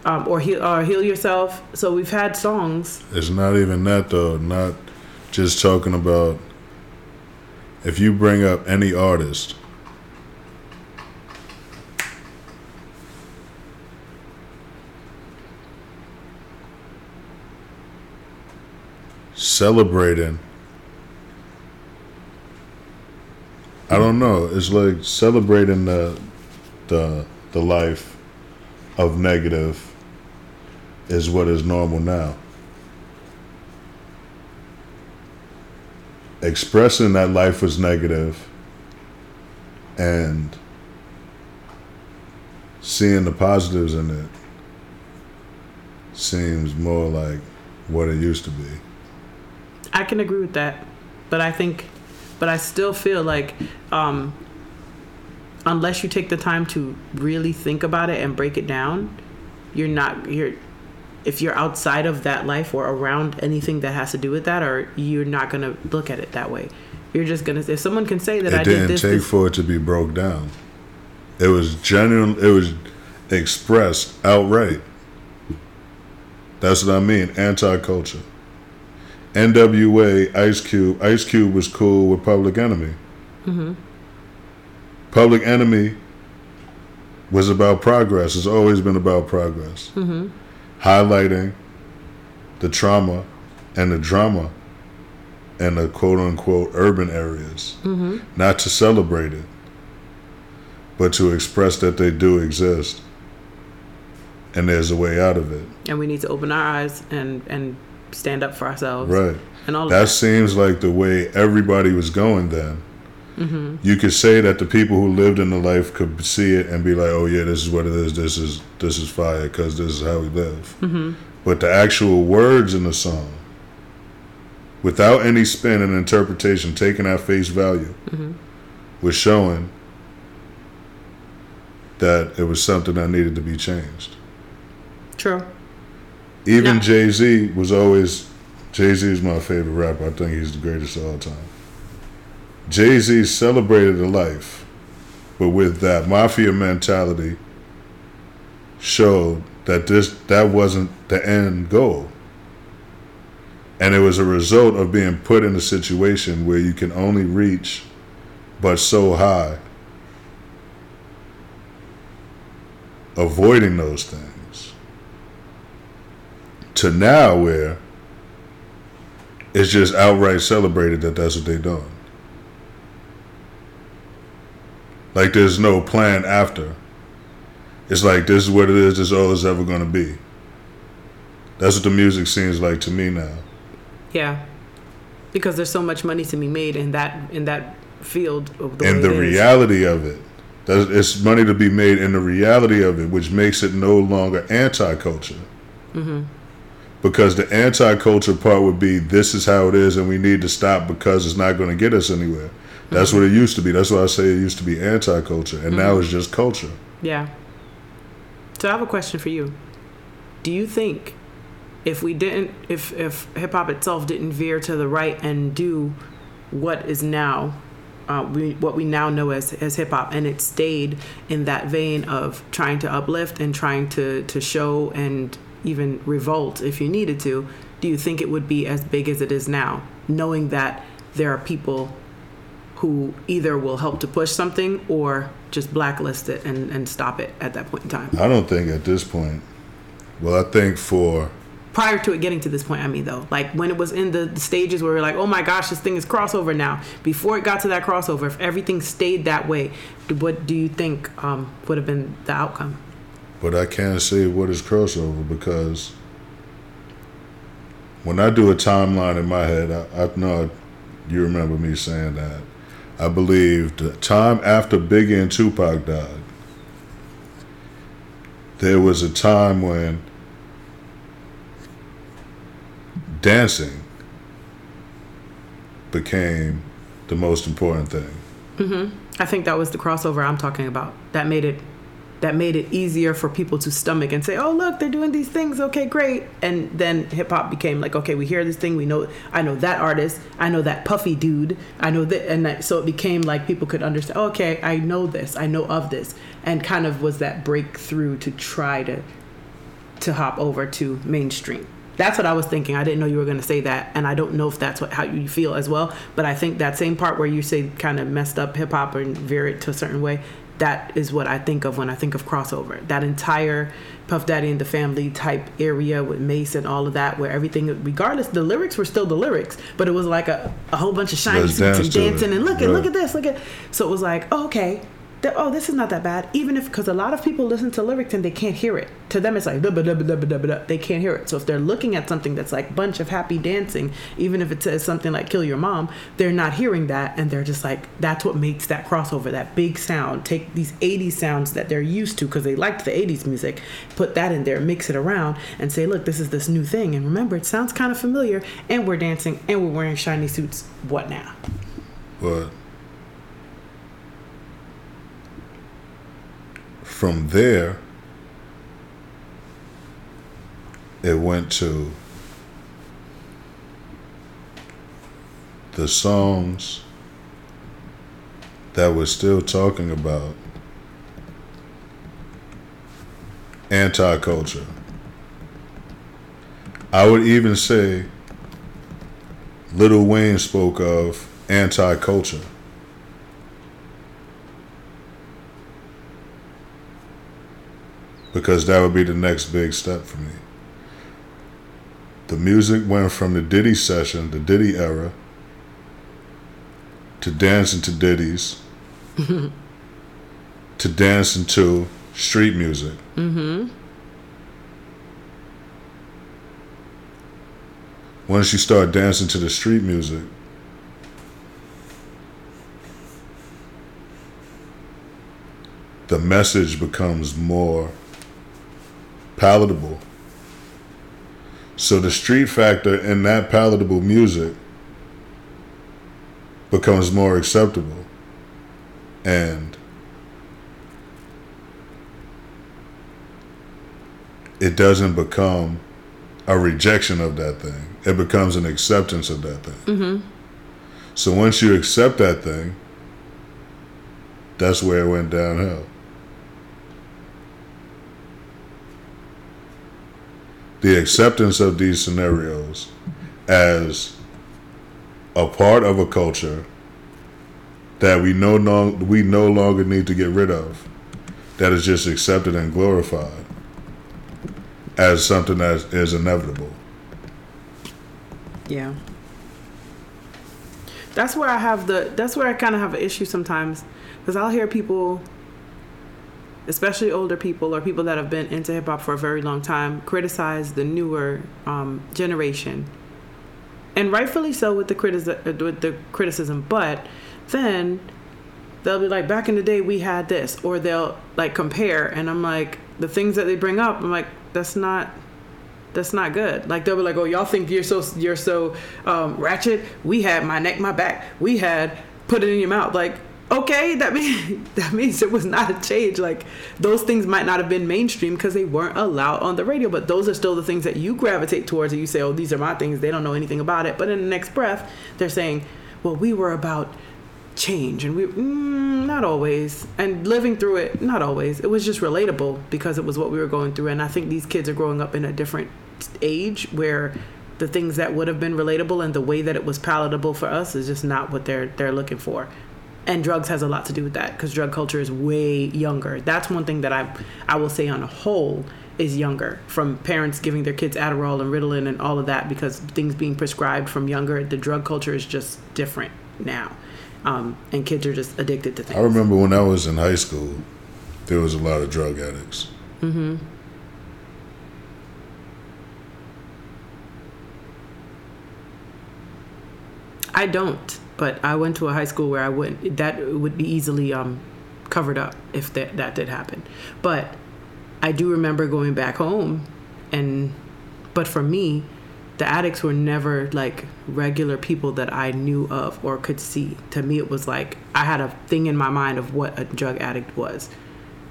um, or heal or heal yourself. So we've had songs. It's not even that though. Not just talking about. If you bring up any artist, celebrating. I don't know. It's like celebrating the the the life of negative is what is normal now. Expressing that life was negative and seeing the positives in it seems more like what it used to be. I can agree with that, but I think... But I still feel like um, unless you take the time to really think about it and break it down, you're not you're if you're outside of that life or around anything that has to do with that, or you're not going to look at it that way. You're just going to if someone can say that it I didn't did this, take this, for it to be broke down. It was genuine. It was expressed outright. That's what I mean. Anti-culture. N W A, Ice Cube. Ice Cube was cool with Public Enemy. Mm-hmm. Public Enemy was about progress. It's always been about progress. Mm-hmm. Highlighting the trauma and the drama in the quote-unquote urban areas. Mm-hmm. Not to celebrate it, but to express that they do exist and there's a way out of it. And we need to open our eyes and... and stand up for ourselves. Right. And all of that. That seems like the way everybody was going then. Mm-hmm. You could say that the people who lived in the life could see it and be like, oh yeah, this is what it is. This is this is fire because this is how we live. Mm-hmm. But the actual words in the song, without any spin and interpretation, taken at face value, mm-hmm. was showing that it was something that needed to be changed. True. Even no. Jay-Z was always... Jay-Z is my favorite rapper. I think he's the greatest of all time. Jay-Z celebrated the life, but with that mafia mentality showed that this that wasn't the end goal. And it was a result of being put in a situation where you can only reach but so high. Avoiding those things. To now where it's just outright celebrated that that's what they're doing. Like there's no plan after. It's like this is what it is, this is all it's ever going to be. That's what the music seems like to me now. Yeah. Because there's so much money to be made in that in that field. Of the and the reality of it. It's money to be made in the reality of it, which makes it no longer anti-culture. Mm-hmm. Because the anti-culture part would be this is how it is and we need to stop because it's not going to get us anywhere. That's mm-hmm. what it used to be. That's why I say it used to be anti-culture and mm-hmm. now it's just culture. Yeah. So I have a question for you. Do you think if we didn't, if, if hip-hop itself didn't veer to the right and do what is now uh, we, what we now know as, as hip hop. And it stayed in that vein of trying to uplift and trying to, to show and even revolt if you needed to. Do you think it would be as big as it is now, knowing that there are people who either will help to push something or just blacklist it and, and stop it at that point in time? I don't think at this point. Well, I think for... Prior to it getting to this point, I mean, though. Like, when it was in the stages where we were like, oh, my gosh, this thing is crossover now. Before it got to that crossover, if everything stayed that way, what do you think um, would have been the outcome? But I can't say what is crossover, because when I do a timeline in my head, I, I know you remember me saying that. I believe the time after Biggie and Tupac died, there was a time when dancing became the most important thing. Mm-hmm. I think that was the crossover I'm talking about. That made it, that made it easier for people to stomach and say, oh, look, they're doing these things. Okay, great. And then hip hop became like, okay, we hear this thing. We know, I know that artist. I know that puffy dude. I know that. And that, so it became like people could understand, okay, I know this. I know of this. And kind of was that breakthrough to try to, to hop over to mainstream. That's what I was thinking. I didn't know you were going to say that. And I don't know if that's what, how you feel as well. But I think that same part where you say kind of messed up hip hop and veer it to a certain way, that is what I think of when I think of crossover. That entire Puff Daddy and the Family type area with Mace and all of that, where everything, regardless, the lyrics were still the lyrics, but it was like a, a whole bunch of shiny suits and dancing and look at, look at this, look at. So it was like, oh, okay, the, oh, this is not that bad. Even if, because a lot of people listen to lyrics and they can't hear it. To them, it's like, they can't hear it. So if they're looking at something that's like bunch of happy dancing, even if it says something like kill your mom, they're not hearing that. And they're just like, that's what makes that crossover, that big sound. Take these eighties sounds that they're used to because they liked the eighties music, put that in there, mix it around and say, look, this is this new thing. And remember, it sounds kind of familiar and we're dancing and we're wearing shiny suits. What now? What? From there, it went to the songs that we're still talking about anti-culture. I would even say Lil Wayne spoke of anti-culture. Because that would be the next big step for me. The music went from the Diddy session, the Diddy era, to dancing to Diddy's, to dancing to street music. Mm-hmm. Once you start dancing to the street music, the message becomes more palatable. So the street factor in that palatable music becomes more acceptable. And it doesn't become a rejection of that thing. It becomes an acceptance of that thing. Mm-hmm. So once you accept that thing, that's where it went downhill. The acceptance of these scenarios as a part of a culture that we no, no, we no longer need to get rid of, that is just accepted and glorified as something that is inevitable. Yeah. That's where I have the, that's where I kind of have an issue sometimes, because I'll hear people, especially older people or people that have been into hip-hop for a very long time, criticize the newer um, generation. And rightfully so with the, criti- with the criticism. But then they'll be like, back in the day we had this. Or they'll like compare. And I'm like, the things that they bring up, I'm like, that's not... that's not good. Like they'll be like, oh, y'all think you're so you're so um, ratchet. We had my neck, my back. We had put it in your mouth. Like, okay, that means that means it was not a change. Like those things might not have been mainstream because they weren't allowed on the radio. But those are still the things that you gravitate towards and you say, oh, these are my things. They don't know anything about it. But in the next breath, they're saying, well, we were about change, and we mm, not always, and living through it, not always. It was just relatable because it was what we were going through. And I think these kids are growing up in a different age where the things that would have been relatable and the way that it was palatable for us is just not what they're they're looking for. And drugs has a lot to do with that, because drug culture is way younger. That's one thing that I I will say on a whole is younger, from parents giving their kids Adderall and Ritalin and all of that, because things being prescribed from younger, the drug culture is just different now. Um, and kids are just addicted to things. I remember when I was in high school, there was a lot of drug addicts. Mm-hmm. I don't, but I went to a high school where I wouldn't. That would be easily um, covered up if that, that did happen. But I do remember going back home, and but for me, the addicts were never like regular people that I knew of or could see. To me, it was like I had a thing in my mind of what a drug addict was,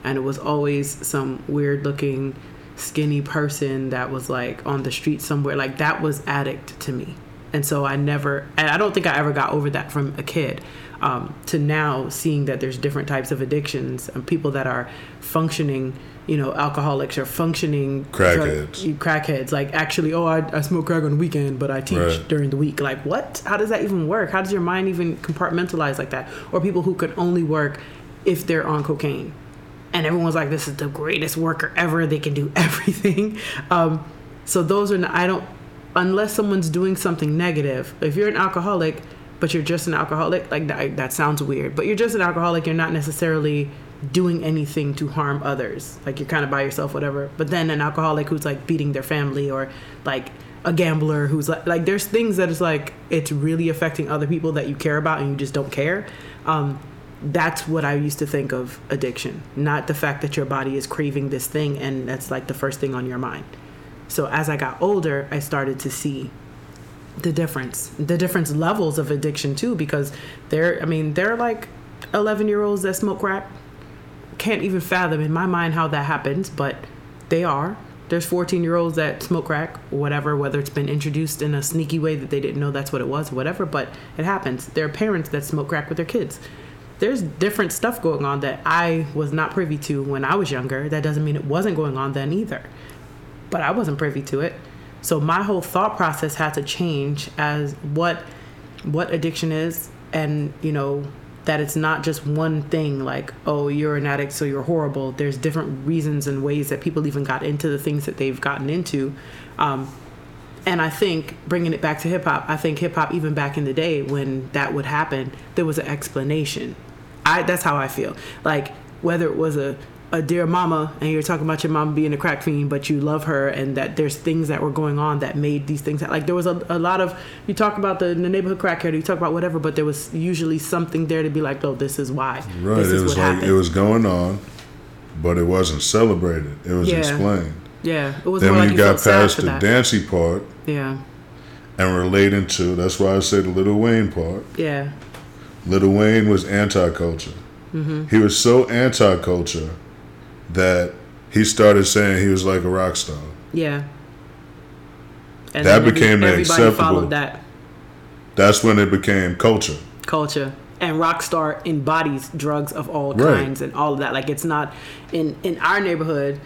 and it was always some weird-looking, skinny person that was like on the street somewhere. Like that was addict to me. And so I never, and I don't think I ever got over that from a kid um, to now, seeing that there's different types of addictions and people that are functioning, you know, alcoholics or functioning crackheads, drug, crackheads, like actually, oh, I, I smoke crack on the weekend, but I teach right. during the week. Like what? How does that even work? How does your mind even compartmentalize like that? Or people who could only work if they're on cocaine. And everyone's like, this is the greatest worker ever. They can do everything. Um, so those are, I don't, unless someone's doing something negative. If you're an alcoholic, but you're just an alcoholic, like that, that sounds weird, but you're just an alcoholic, you're not necessarily doing anything to harm others. Like you're kind of by yourself, whatever. But then an alcoholic who's like beating their family, or like a gambler who's like, like there's things that it's like, it's really affecting other people that you care about and you just don't care. Um, that's what I used to think of addiction, not the fact that your body is craving this thing and that's like the first thing on your mind. So as I got older, I started to see the difference, the different levels of addiction too, because there, I mean, there are like eleven year olds that smoke crack. Can't even fathom in my mind how that happens, but they are. There's fourteen year olds that smoke crack, whatever, whether it's been introduced in a sneaky way that they didn't know that's what it was, whatever, but it happens. There are parents that smoke crack with their kids. There's different stuff going on that I was not privy to when I was younger. That doesn't mean it wasn't going on then either. But I wasn't privy to it. So my whole thought process had to change as what what addiction is, and, you know, that it's not just one thing like, oh, you're an addict, so you're horrible. There's different reasons and ways that people even got into the things that they've gotten into. Um, and I think bringing it back to hip hop, I think hip hop, even back in the day when that would happen, there was an explanation. I that's how I feel. Like whether it was a a dear mama, and you're talking about your mom being a crack fiend, but you love her, and that there's things that were going on that made these things like there was a, a lot of, you talk about the, the neighborhood crackhead, you talk about whatever, but there was usually something there to be like, oh, this is why. Right. This is it was what like happened. It was going on, but it wasn't celebrated. It was yeah. explained. Yeah. It was then more when like you got past the dancey part. Yeah. And relating to, that's why I say the Lil Wayne part. Yeah. Lil Wayne was anti-culture. Mm-hmm. He was so anti-culture that he started saying he was like a rock star. Yeah. And that became everybody acceptable. Followed that. That's when it became culture. Culture. And rock star embodies drugs of all right. kinds and all of that. Like it's not in, in our neighborhood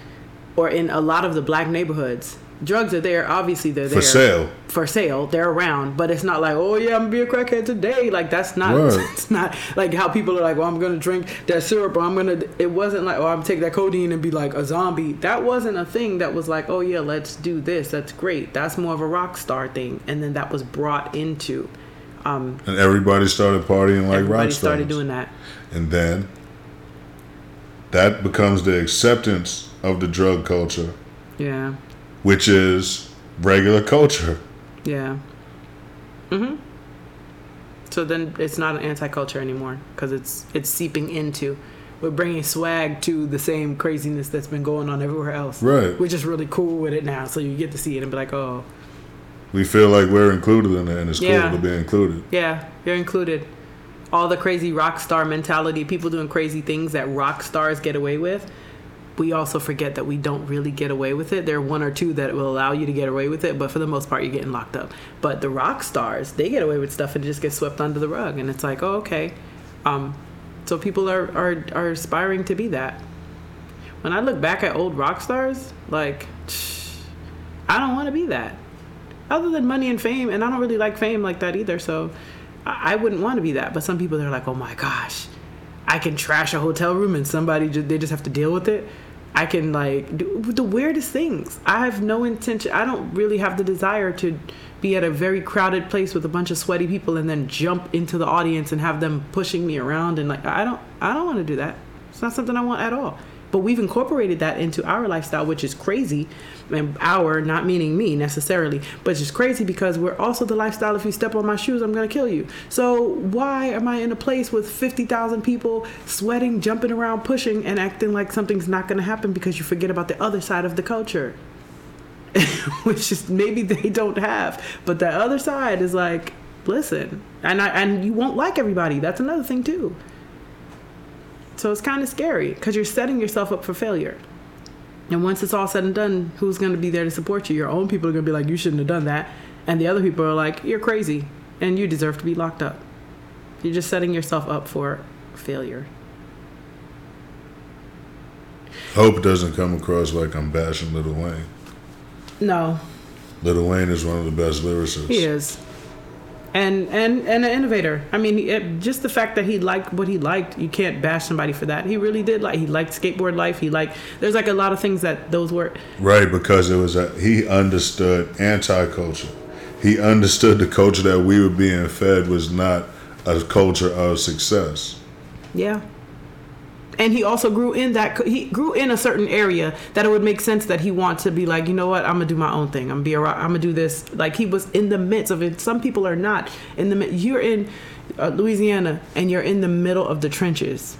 or in a lot of the black neighborhoods. Drugs are there. Obviously, they're there. For sale. For sale. They're around. But it's not like, oh, yeah, I'm going to be a crackhead today. Like, that's not right. It's not like how people are like, well, I'm going to drink that syrup. Or I'm going to. It wasn't like, oh, I'm going to take that codeine and be like a zombie. That wasn't a thing that was like, oh, yeah, let's do this. That's great. That's more of a rock star thing. And then that was brought into. Um, and everybody started partying like rock stars. Everybody started doing that. And then that becomes the acceptance of the drug culture. Yeah. Which is regular culture. Yeah. Mm-hmm. So then it's not an anti-culture anymore because it's it's seeping into. We're bringing swag to the same craziness that's been going on everywhere else. Right. We're just really cool with it now, so you get to see it and be like, oh. We feel like we're included in it, and it's yeah. cool to be included. Yeah, you're included. All the crazy rock star mentality, people doing crazy things that rock stars get away with. we also forget that we don't really get away with it. There are one or two that will allow you to get away with it, but for the most part, you're getting locked up. But the rock stars, they get away with stuff and just get swept under the rug. And it's like, oh, okay. Um, so people are, are, are aspiring to be that. When I look back at old rock stars, like, I don't want to be that. Other than money and fame, and I don't really like fame like that either, so I, I wouldn't want to be that. But some people, they're like, oh my gosh, I can trash a hotel room and somebody, just, they just have to deal with it. I can, like, do the weirdest things. I have no intention. I don't really have the desire to be at a very crowded place with a bunch of sweaty people and then jump into the audience and have them pushing me around. And, like, I don't, I don't want to do that. It's not something I want at all. But we've incorporated that into our lifestyle, which is crazy. And our, not meaning me necessarily, but it's just crazy because we're also the lifestyle, if you step on my shoes, I'm going to kill you. So why am I in a place with fifty thousand people sweating, jumping around, pushing, and acting like something's not going to happen because you forget about the other side of the culture, which is maybe they don't have. But that other side is like, listen, and, I, and you won't like everybody. That's another thing, too. So it's kind of scary because you're setting yourself up for failure. And once it's all said and done, who's going to be there to support you? Your own people are going to be like, you shouldn't have done that. And the other people are like, you're crazy and you deserve to be locked up. You're just setting yourself up for failure. Hope doesn't come across like I'm bashing Lil Wayne. No. Lil Wayne is one of the best lyricists. He is. And, and and an innovator. I mean, it, just the fact that he liked what he liked, you can't bash somebody for that. He really did like. He liked skateboard life. He liked. There's like a lot of things that those were. Right, because it was a, he understood anti-culture. He understood the culture that we were being fed was not a culture of success. Yeah. And he also grew in that he grew in a certain area that it would make sense that he wants to be like, you know what, I'm gonna do my own thing. I'm gonna be a rock, I'm gonna do this. Like he was in the midst of it. Some people are not in the midst. You're in uh, Louisiana and you're in the middle of the trenches.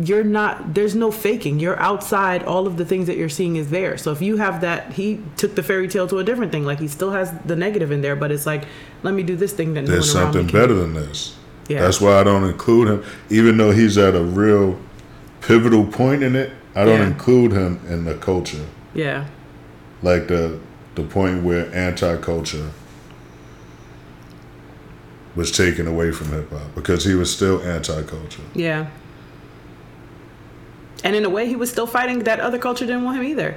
You're not. There's no faking. You're outside. All of the things that you're seeing is there. So if you have that, he took the fairy tale to a different thing. Like he still has the negative in there, but it's like, let me do this thing. That there's no one something better than this. Yeah. That's why I don't include him, even though he's at a real pivotal point in it. I don't yeah. include him in the culture. Yeah. Like the the point where anti-culture was taken away from hip hop because he was still anti-culture. Yeah. And in a way, he was still fighting that other culture didn't want him either.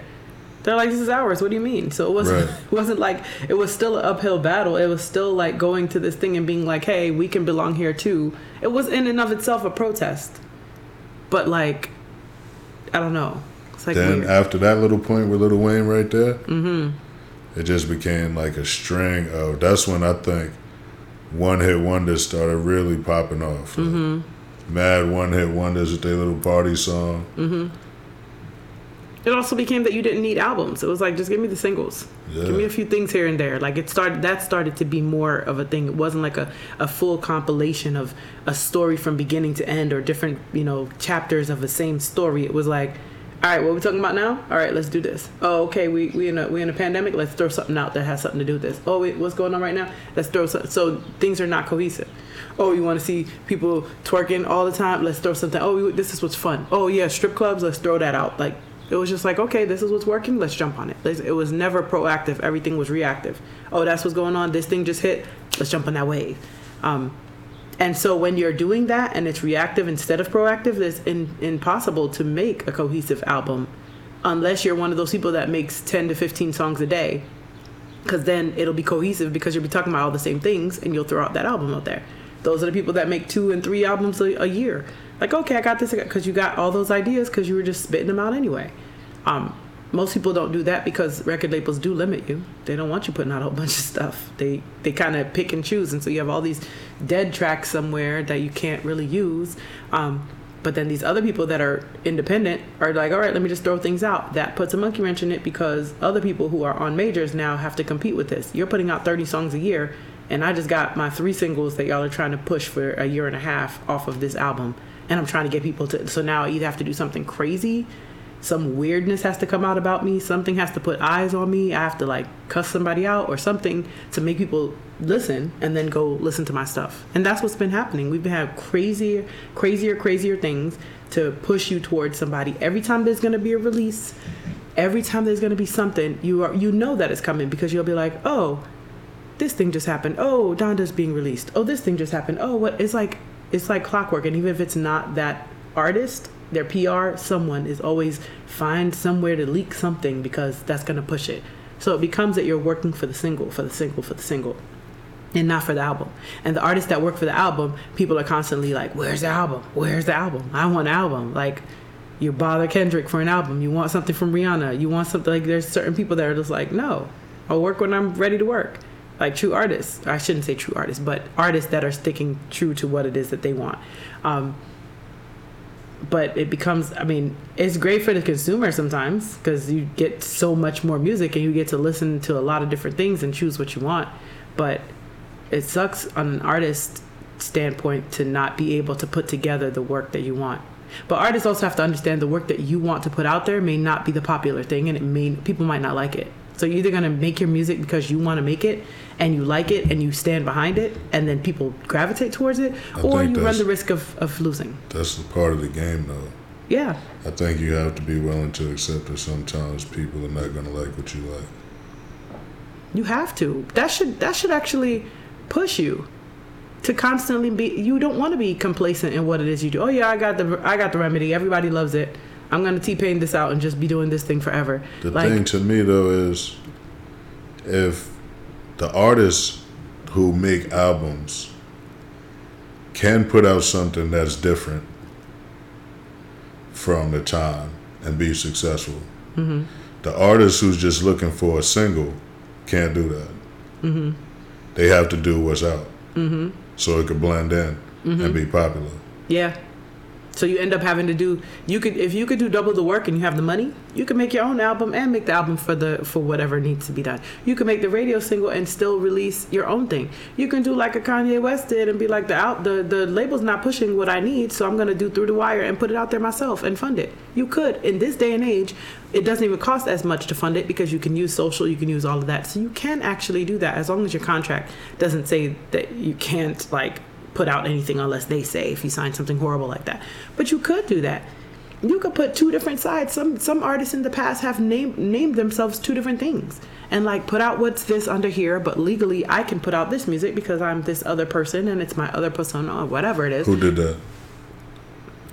They're like, this is ours. What do you mean? So it wasn't right. It wasn't like it was still an uphill battle. It was still like going to this thing and being like, hey, we can belong here too. It was in and of itself a protest. But, like, I don't know. It's like then weird. After that little point with Lil Wayne right there, mm-hmm. It just became like a string of... That's when I think One Hit Wonders started really popping off. Like mm-hmm. Mad One Hit Wonders with their little party song. Mm-hmm. It also became that you didn't need albums. It was like, just give me the singles. Yeah. Give me a few things here and there. Like it started, that started to be more of a thing. It wasn't like a, a full compilation of a story from beginning to end or different, you know, chapters of the same story. It was like, all right, what are we talking about now? All right, let's do this. Oh, okay, we we in a we in a pandemic. Let's throw something out that has something to do with this. Oh, wait, what's going on right now? Let's throw something. So things are not cohesive. Oh, you want to see people twerking all the time? Let's throw something. Oh, we, this is what's fun. Oh yeah, strip clubs. Let's throw that out. Like. It was just like, okay, this is what's working. Let's jump on it. It was never proactive. Everything was reactive. Oh, that's what's going on. This thing just hit. Let's jump on that wave. Um, and so when you're doing that and it's reactive instead of proactive, it's in, impossible to make a cohesive album unless you're one of those people that makes ten to fifteen songs a day, because then it'll be cohesive because you'll be talking about all the same things and you'll throw out that album out there. Those are the people that make two and three albums a, a year. Like, okay, I got this because you got all those ideas because you were just spitting them out anyway. Um, most people don't do that because record labels do limit you. They don't want you putting out a whole bunch of stuff. They they kind of pick and choose. And so you have all these dead tracks somewhere that you can't really use. Um, but then these other people that are independent are like, all right, let me just throw things out. That puts a monkey wrench in it because other people who are on majors now have to compete with this. You're putting out thirty songs a year, and I just got my three singles that y'all are trying to push for a year and a half off of this album. And I'm trying to get people to... So now I either have to do something crazy some weirdness has to come out about me. Something has to put eyes on me. I have to like cuss somebody out or something to make people listen and then go listen to my stuff. And that's what's been happening. We've been having crazier, crazier, crazier things to push you towards somebody. Every time there's going to be a release, every time there's going to be something, you are, you know that it's coming because you'll be like, oh, this thing just happened. Oh, Donda's being released. Oh, this thing just happened. Oh, what? It's like, it's like clockwork. And even if it's not that artist, their P R, someone is always find somewhere to leak something because that's going to push it. So it becomes that you're working for the single, for the single, for the single, and not for the album. And the artists that work for the album, people are constantly like, where's the album? Where's the album? I want an album. Like, you bother Kendrick for an album. You want something from Rihanna. You want something, like, there's certain people that are just like, no, I'll work when I'm ready to work. Like true artists. I shouldn't say true artists, but artists that are sticking true to what it is that they want. Um, but it becomes, I mean, it's great for the consumer sometimes because you get so much more music and you get to listen to a lot of different things and choose what you want. But it sucks on an artist standpoint to not be able to put together the work that you want. But artists also have to understand the work that you want to put out there may not be the popular thing, and it may, people might not like it. So you're either going to make your music because you want to make it and you like it and you stand behind it and then people gravitate towards it, I or you run the risk of, of losing. That's the part of the game, though. Yeah. I think you have to be willing to accept that sometimes people are not going to like what you like. You have to. That should that should actually push you to constantly be. You don't want to be complacent in what it is you do. Oh, yeah, I got the I got the remedy. Everybody loves it. I'm going to T-Pain this out and just be doing this thing forever. The like, thing to me, though, is if the artists who make albums can put out something that's different from the time and be successful, mm-hmm. the artist who's just looking for a single can't do that. Mm-hmm. They have to do what's out mm-hmm. so it could blend in mm-hmm. and be popular. Yeah. So you end up having to do, you could, if you could do double the work and you have the money, you could make your own album and make the album for the, for whatever needs to be done. You could make the radio single and still release your own thing. You can do like a Kanye West did and be like, the out, the, the label's not pushing what I need, so I'm going to do Through the Wire and put it out there myself and fund it. You could. In this day and age, it doesn't even cost as much to fund it because you can use social, you can use all of that. So you can actually do that as long as your contract doesn't say that you can't, like, put out anything unless they say, if you sign something horrible like that. But you could do that. You could put two different sides. Some some artists in the past have named named themselves two different things and like put out what's this under here, but legally I can put out this music because I'm this other person and it's my other persona or whatever it is. Who did that?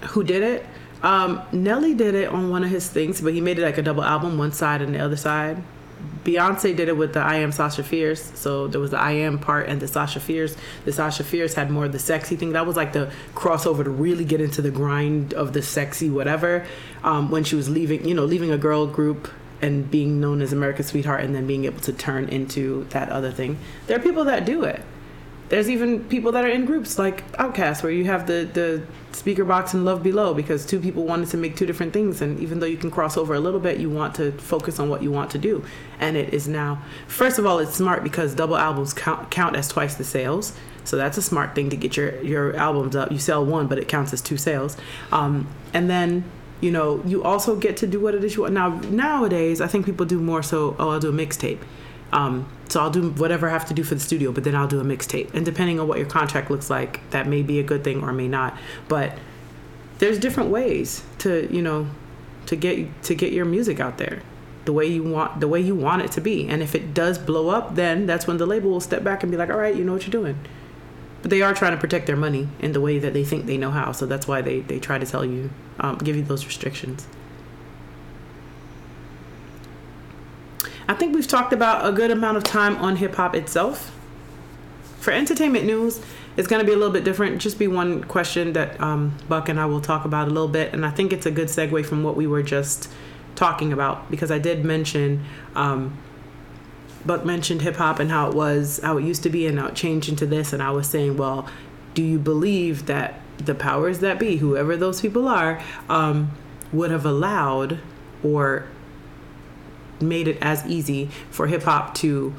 Who did it? Um, Nelly did it on one of his things, but he made it like a double album, one side and the other side. Beyonce did it with the I Am Sasha Fierce. So there was the I Am part and the Sasha Fierce. The Sasha Fierce had more of the sexy thing. That was like the crossover to really get into the grind of the sexy whatever. Um, when she was leaving, you know, leaving a girl group and being known as America's Sweetheart and then being able to turn into that other thing. There are people that do it. There's even people that are in groups like Outkast where you have the, the speaker box and Love Below because two people wanted to make two different things. And even though you can cross over a little bit, you want to focus on what you want to do. And it is now, first of all, it's smart because double albums count, count as twice the sales. So that's a smart thing to get your, your albums up. You sell one, but it counts as two sales. Um, and then, you know, you also get to do what it is you want. Now, nowadays, I think people do more so, oh, I'll do a mixtape. Um, so I'll do whatever I have to do for the studio, but then I'll do a mixtape. And depending on what your contract looks like, that may be a good thing or may not. But there's different ways to, you know, to get to get your music out there the way you want, the way you want it to be. And if it does blow up, then that's when the label will step back and be like, all right, you know what you're doing. But they are trying to protect their money in the way that they think they know how. So that's why they, they try to tell you, um, give you those restrictions. I think we've talked about a good amount of time on hip-hop itself. For entertainment news, it's going to be a little bit different. Just be one question that um, Buck and I will talk about a little bit. And I think it's a good segue from what we were just talking about. Because I did mention, um, Buck mentioned hip-hop and how it was, how it used to be and how it changed into this. And I was saying, well, do you believe that the powers that be, whoever those people are, um, would have allowed or made it as easy for hip hop to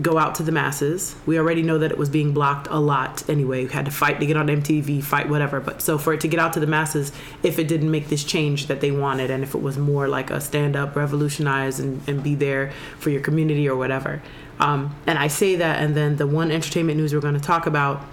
go out to the masses. We already know that it was being blocked a lot anyway. We had to fight to get on M T V, fight whatever. But so for it to get out to the masses, if it didn't make this change that they wanted, and if it was more like a stand up, revolutionize and, and be there for your community or whatever. Um, and I say that, and then the one entertainment news we're going to talk about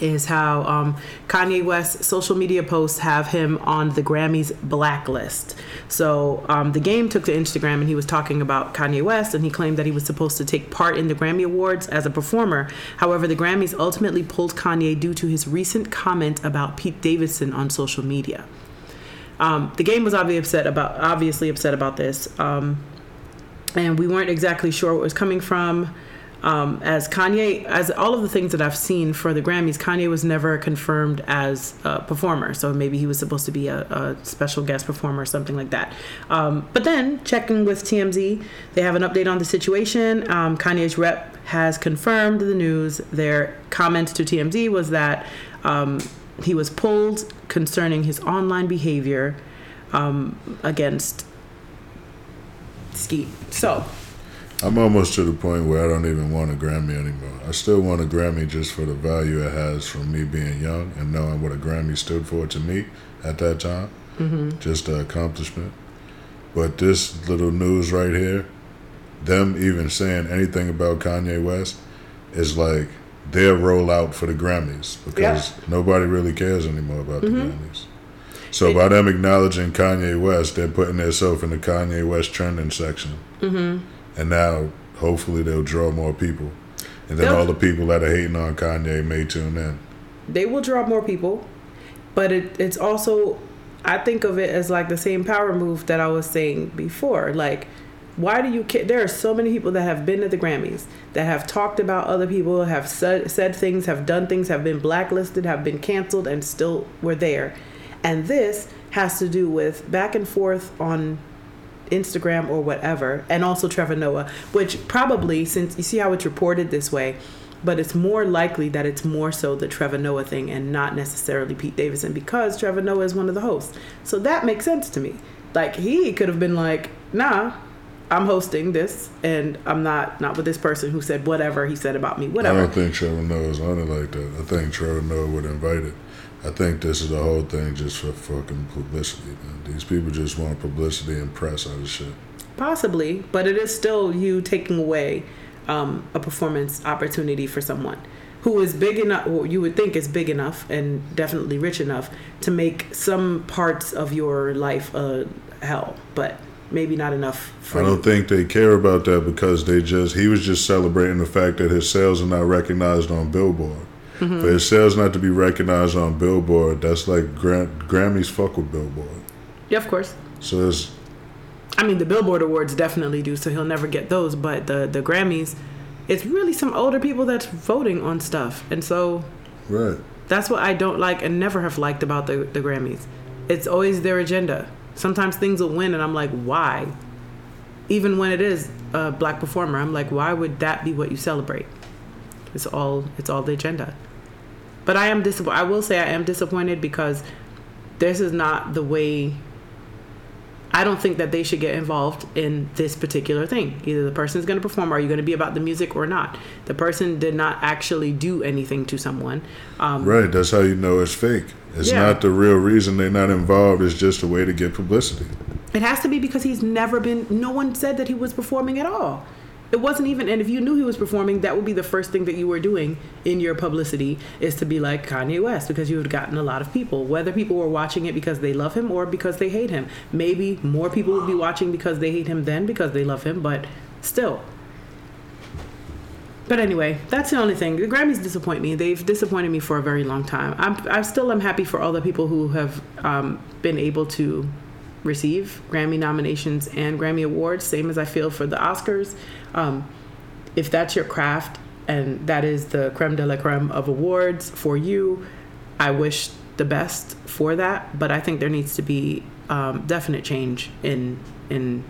is how um, Kanye West's social media posts have him on the Grammys blacklist. So um, The Game took to Instagram and he was talking about Kanye West, and he claimed that he was supposed to take part in the Grammy Awards as a performer. However, the Grammys ultimately pulled Kanye due to his recent comment about Pete Davidson on social media. Um, the Game was obviously upset about, obviously upset about this, um, and we weren't exactly sure what was coming from. Um, as Kanye, as all of the things that I've seen for the Grammys, Kanye was never confirmed as a performer. So maybe he was supposed to be a, a special guest performer or something like that. Um, but then checking with T M Z, they have an update on the situation. Um, Kanye's rep has confirmed the news. Their comment to T M Z was that um, he was pulled concerning his online behavior um, against Skeet. So... I'm almost to the point where I don't even want a Grammy anymore. I still want a Grammy just for the value it has from me being young and knowing what a Grammy stood for to me at that time. Mm-hmm. Just the accomplishment. But this little news right here, them even saying anything about Kanye West is like their rollout for the Grammys, because yeah. nobody really cares anymore about mm-hmm. the Grammys. So by them acknowledging Kanye West, they're putting themselves in the Kanye West trending section. Mm-hmm. And now, hopefully, they'll draw more people. And then they'll, all the people that are hating on Kanye may tune in. They will draw more people. But it, it's also, I think of it as like the same power move that I was saying before. Like, why do you care? There are so many people that have been to the Grammys, that have talked about other people, have said, said things, have done things, have been blacklisted, have been canceled, and still were there. And this has to do with back and forth on Instagram or whatever, and also Trevor Noah, which probably, since you see how it's reported this way, but it's more likely that it's more so the Trevor Noah thing and not necessarily Pete Davidson, because Trevor Noah is one of the hosts. So that makes sense to me. Like, he could have been like, nah, I'm hosting this and I'm not not with this person who said whatever he said about me, whatever. I don't think Trevor Noah is on it like that. I think Trevor Noah would invite it. I think this is the whole thing just for fucking publicity, man. These people just want publicity and press out of shit. Possibly, but it is still you taking away um, a performance opportunity for someone who is big enough, or you would think is big enough and definitely rich enough to make some parts of your life a hell, but maybe not enough for I don't you. think they care about that, because they just, he was just celebrating the fact that his sales are not recognized on Billboard. Mm-hmm. For his sales not to be recognized on Billboard, that's like Gra- Grammys fuck with Billboard. Yeah, of course. So it's... I mean, the Billboard Awards definitely do, so he'll never get those, but the, the Grammys, it's really some older people that's voting on stuff. And so... Right. That's what I don't like and never have liked about the, the Grammys. It's always their agenda. Sometimes things will win, and I'm like, why? Even when it is a black performer, I'm like, why would that be what you celebrate? It's all it's all the agenda. But I am dis- I will say I am disappointed, because this is not the way. I don't think that they should get involved in this particular thing. Either the person is going to perform, or are you going to be about the music or not? The person did not actually do anything to someone. Um, right. That's how you know it's fake. It's yeah. not the real reason they're not involved. It's just a way to get publicity. It has to be, because he's never been. No one said that he was performing at all. It wasn't even, and if you knew he was performing, that would be the first thing that you were doing in your publicity, is to be like Kanye West, because you would have gotten a lot of people, whether people were watching it because they love him or because they hate him. Maybe more people would be watching because they hate him than because they love him, but still. But anyway, that's the only thing. The Grammys disappoint me. They've disappointed me for a very long time. I'm, I still am happy for all the people who have um, been able to receive Grammy nominations and Grammy awards, same as I feel for the Oscars. Um, if that's your craft and that is the creme de la creme of awards for you, I wish the best for that. But I think there needs to be um, definite change in in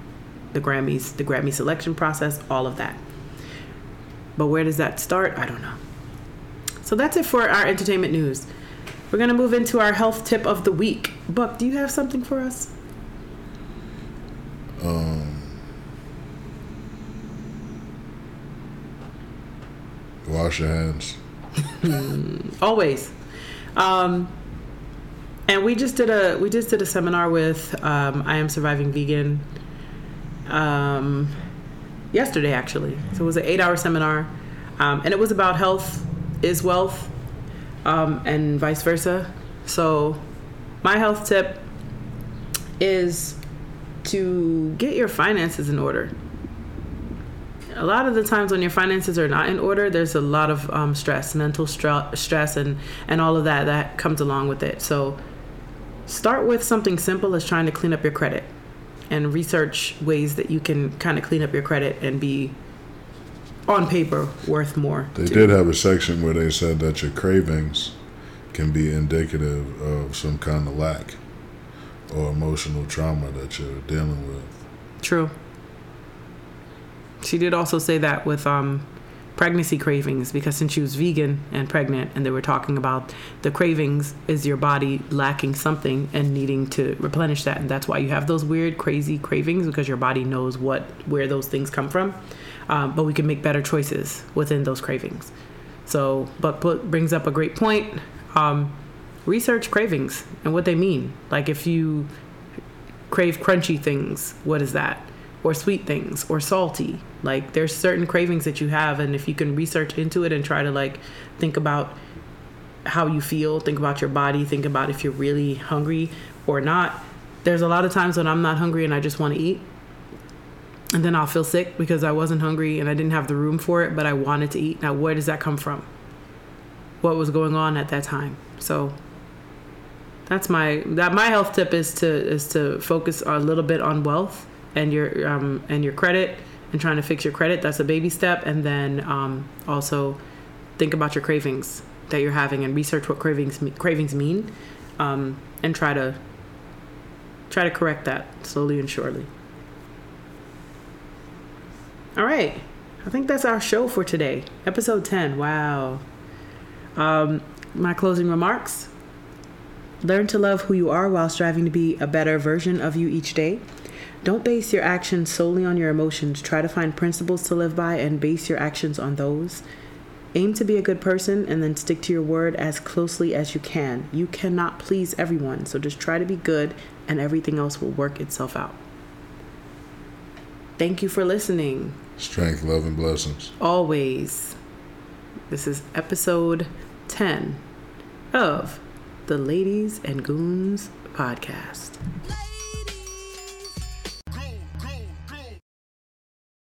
the Grammys, the Grammy selection process, all of that. But where does that start? I don't know. So that's it for our entertainment news. We're going to move into our health tip of the week. Buck, do you have something for us? Um, wash your hands. Always. Um, and we just did a we just did a seminar with um, I Am Surviving Vegan um, yesterday, actually. So it was an eight-hour seminar, um, and it was about health is wealth, um, and vice versa. So my health tip is to get your finances in order. A lot of the times when your finances are not in order, there's a lot of um, stress, mental stra- stress and, and all of that that comes along with it. So start with something simple as trying to clean up your credit, and research ways that you can kind of clean up your credit and be, on paper, worth more. They too. Did have a section where they said that your cravings can be indicative of some kind of lack or emotional trauma that you're dealing with. True. She did also say that with um, pregnancy cravings, because since she was vegan and pregnant, and they were talking about the cravings is your body lacking something and needing to replenish that, and that's why you have those weird, crazy cravings, because your body knows what where those things come from. Um, but we can make better choices within those cravings. So, but put, brings up a great point. Um, research cravings and what they mean. Like if you crave crunchy things, what is that? Or sweet things, or salty. Like there's certain cravings that you have, and if you can research into it and try to like think about how you feel, think about your body, think about if you're really hungry or not. There's a lot of times when I'm not hungry and I just want to eat, and then I'll feel sick because I wasn't hungry and I didn't have the room for it, but I wanted to eat. Now, where does that come from? What was going on at that time? So that's my that my health tip is to is to focus a little bit on wealth and your um, and your credit, and trying to fix your credit. That's a baby step. And then um, also think about your cravings that you're having, and research what cravings cravings mean, um, and try to try to correct that slowly and surely. All right, I think that's our show for today, episode ten. Wow. Um, my closing remarks: learn to love who you are while striving to be a better version of you each day. Don't base your actions solely on your emotions. Try to find principles to live by and base your actions on those. Aim to be a good person, and then stick to your word as closely as you can. You cannot please everyone, so just try to be good, and everything else will work itself out. Thank you for listening. Strength, love, and blessings. Always. This is episode ten of the Ladies and Goons Podcast.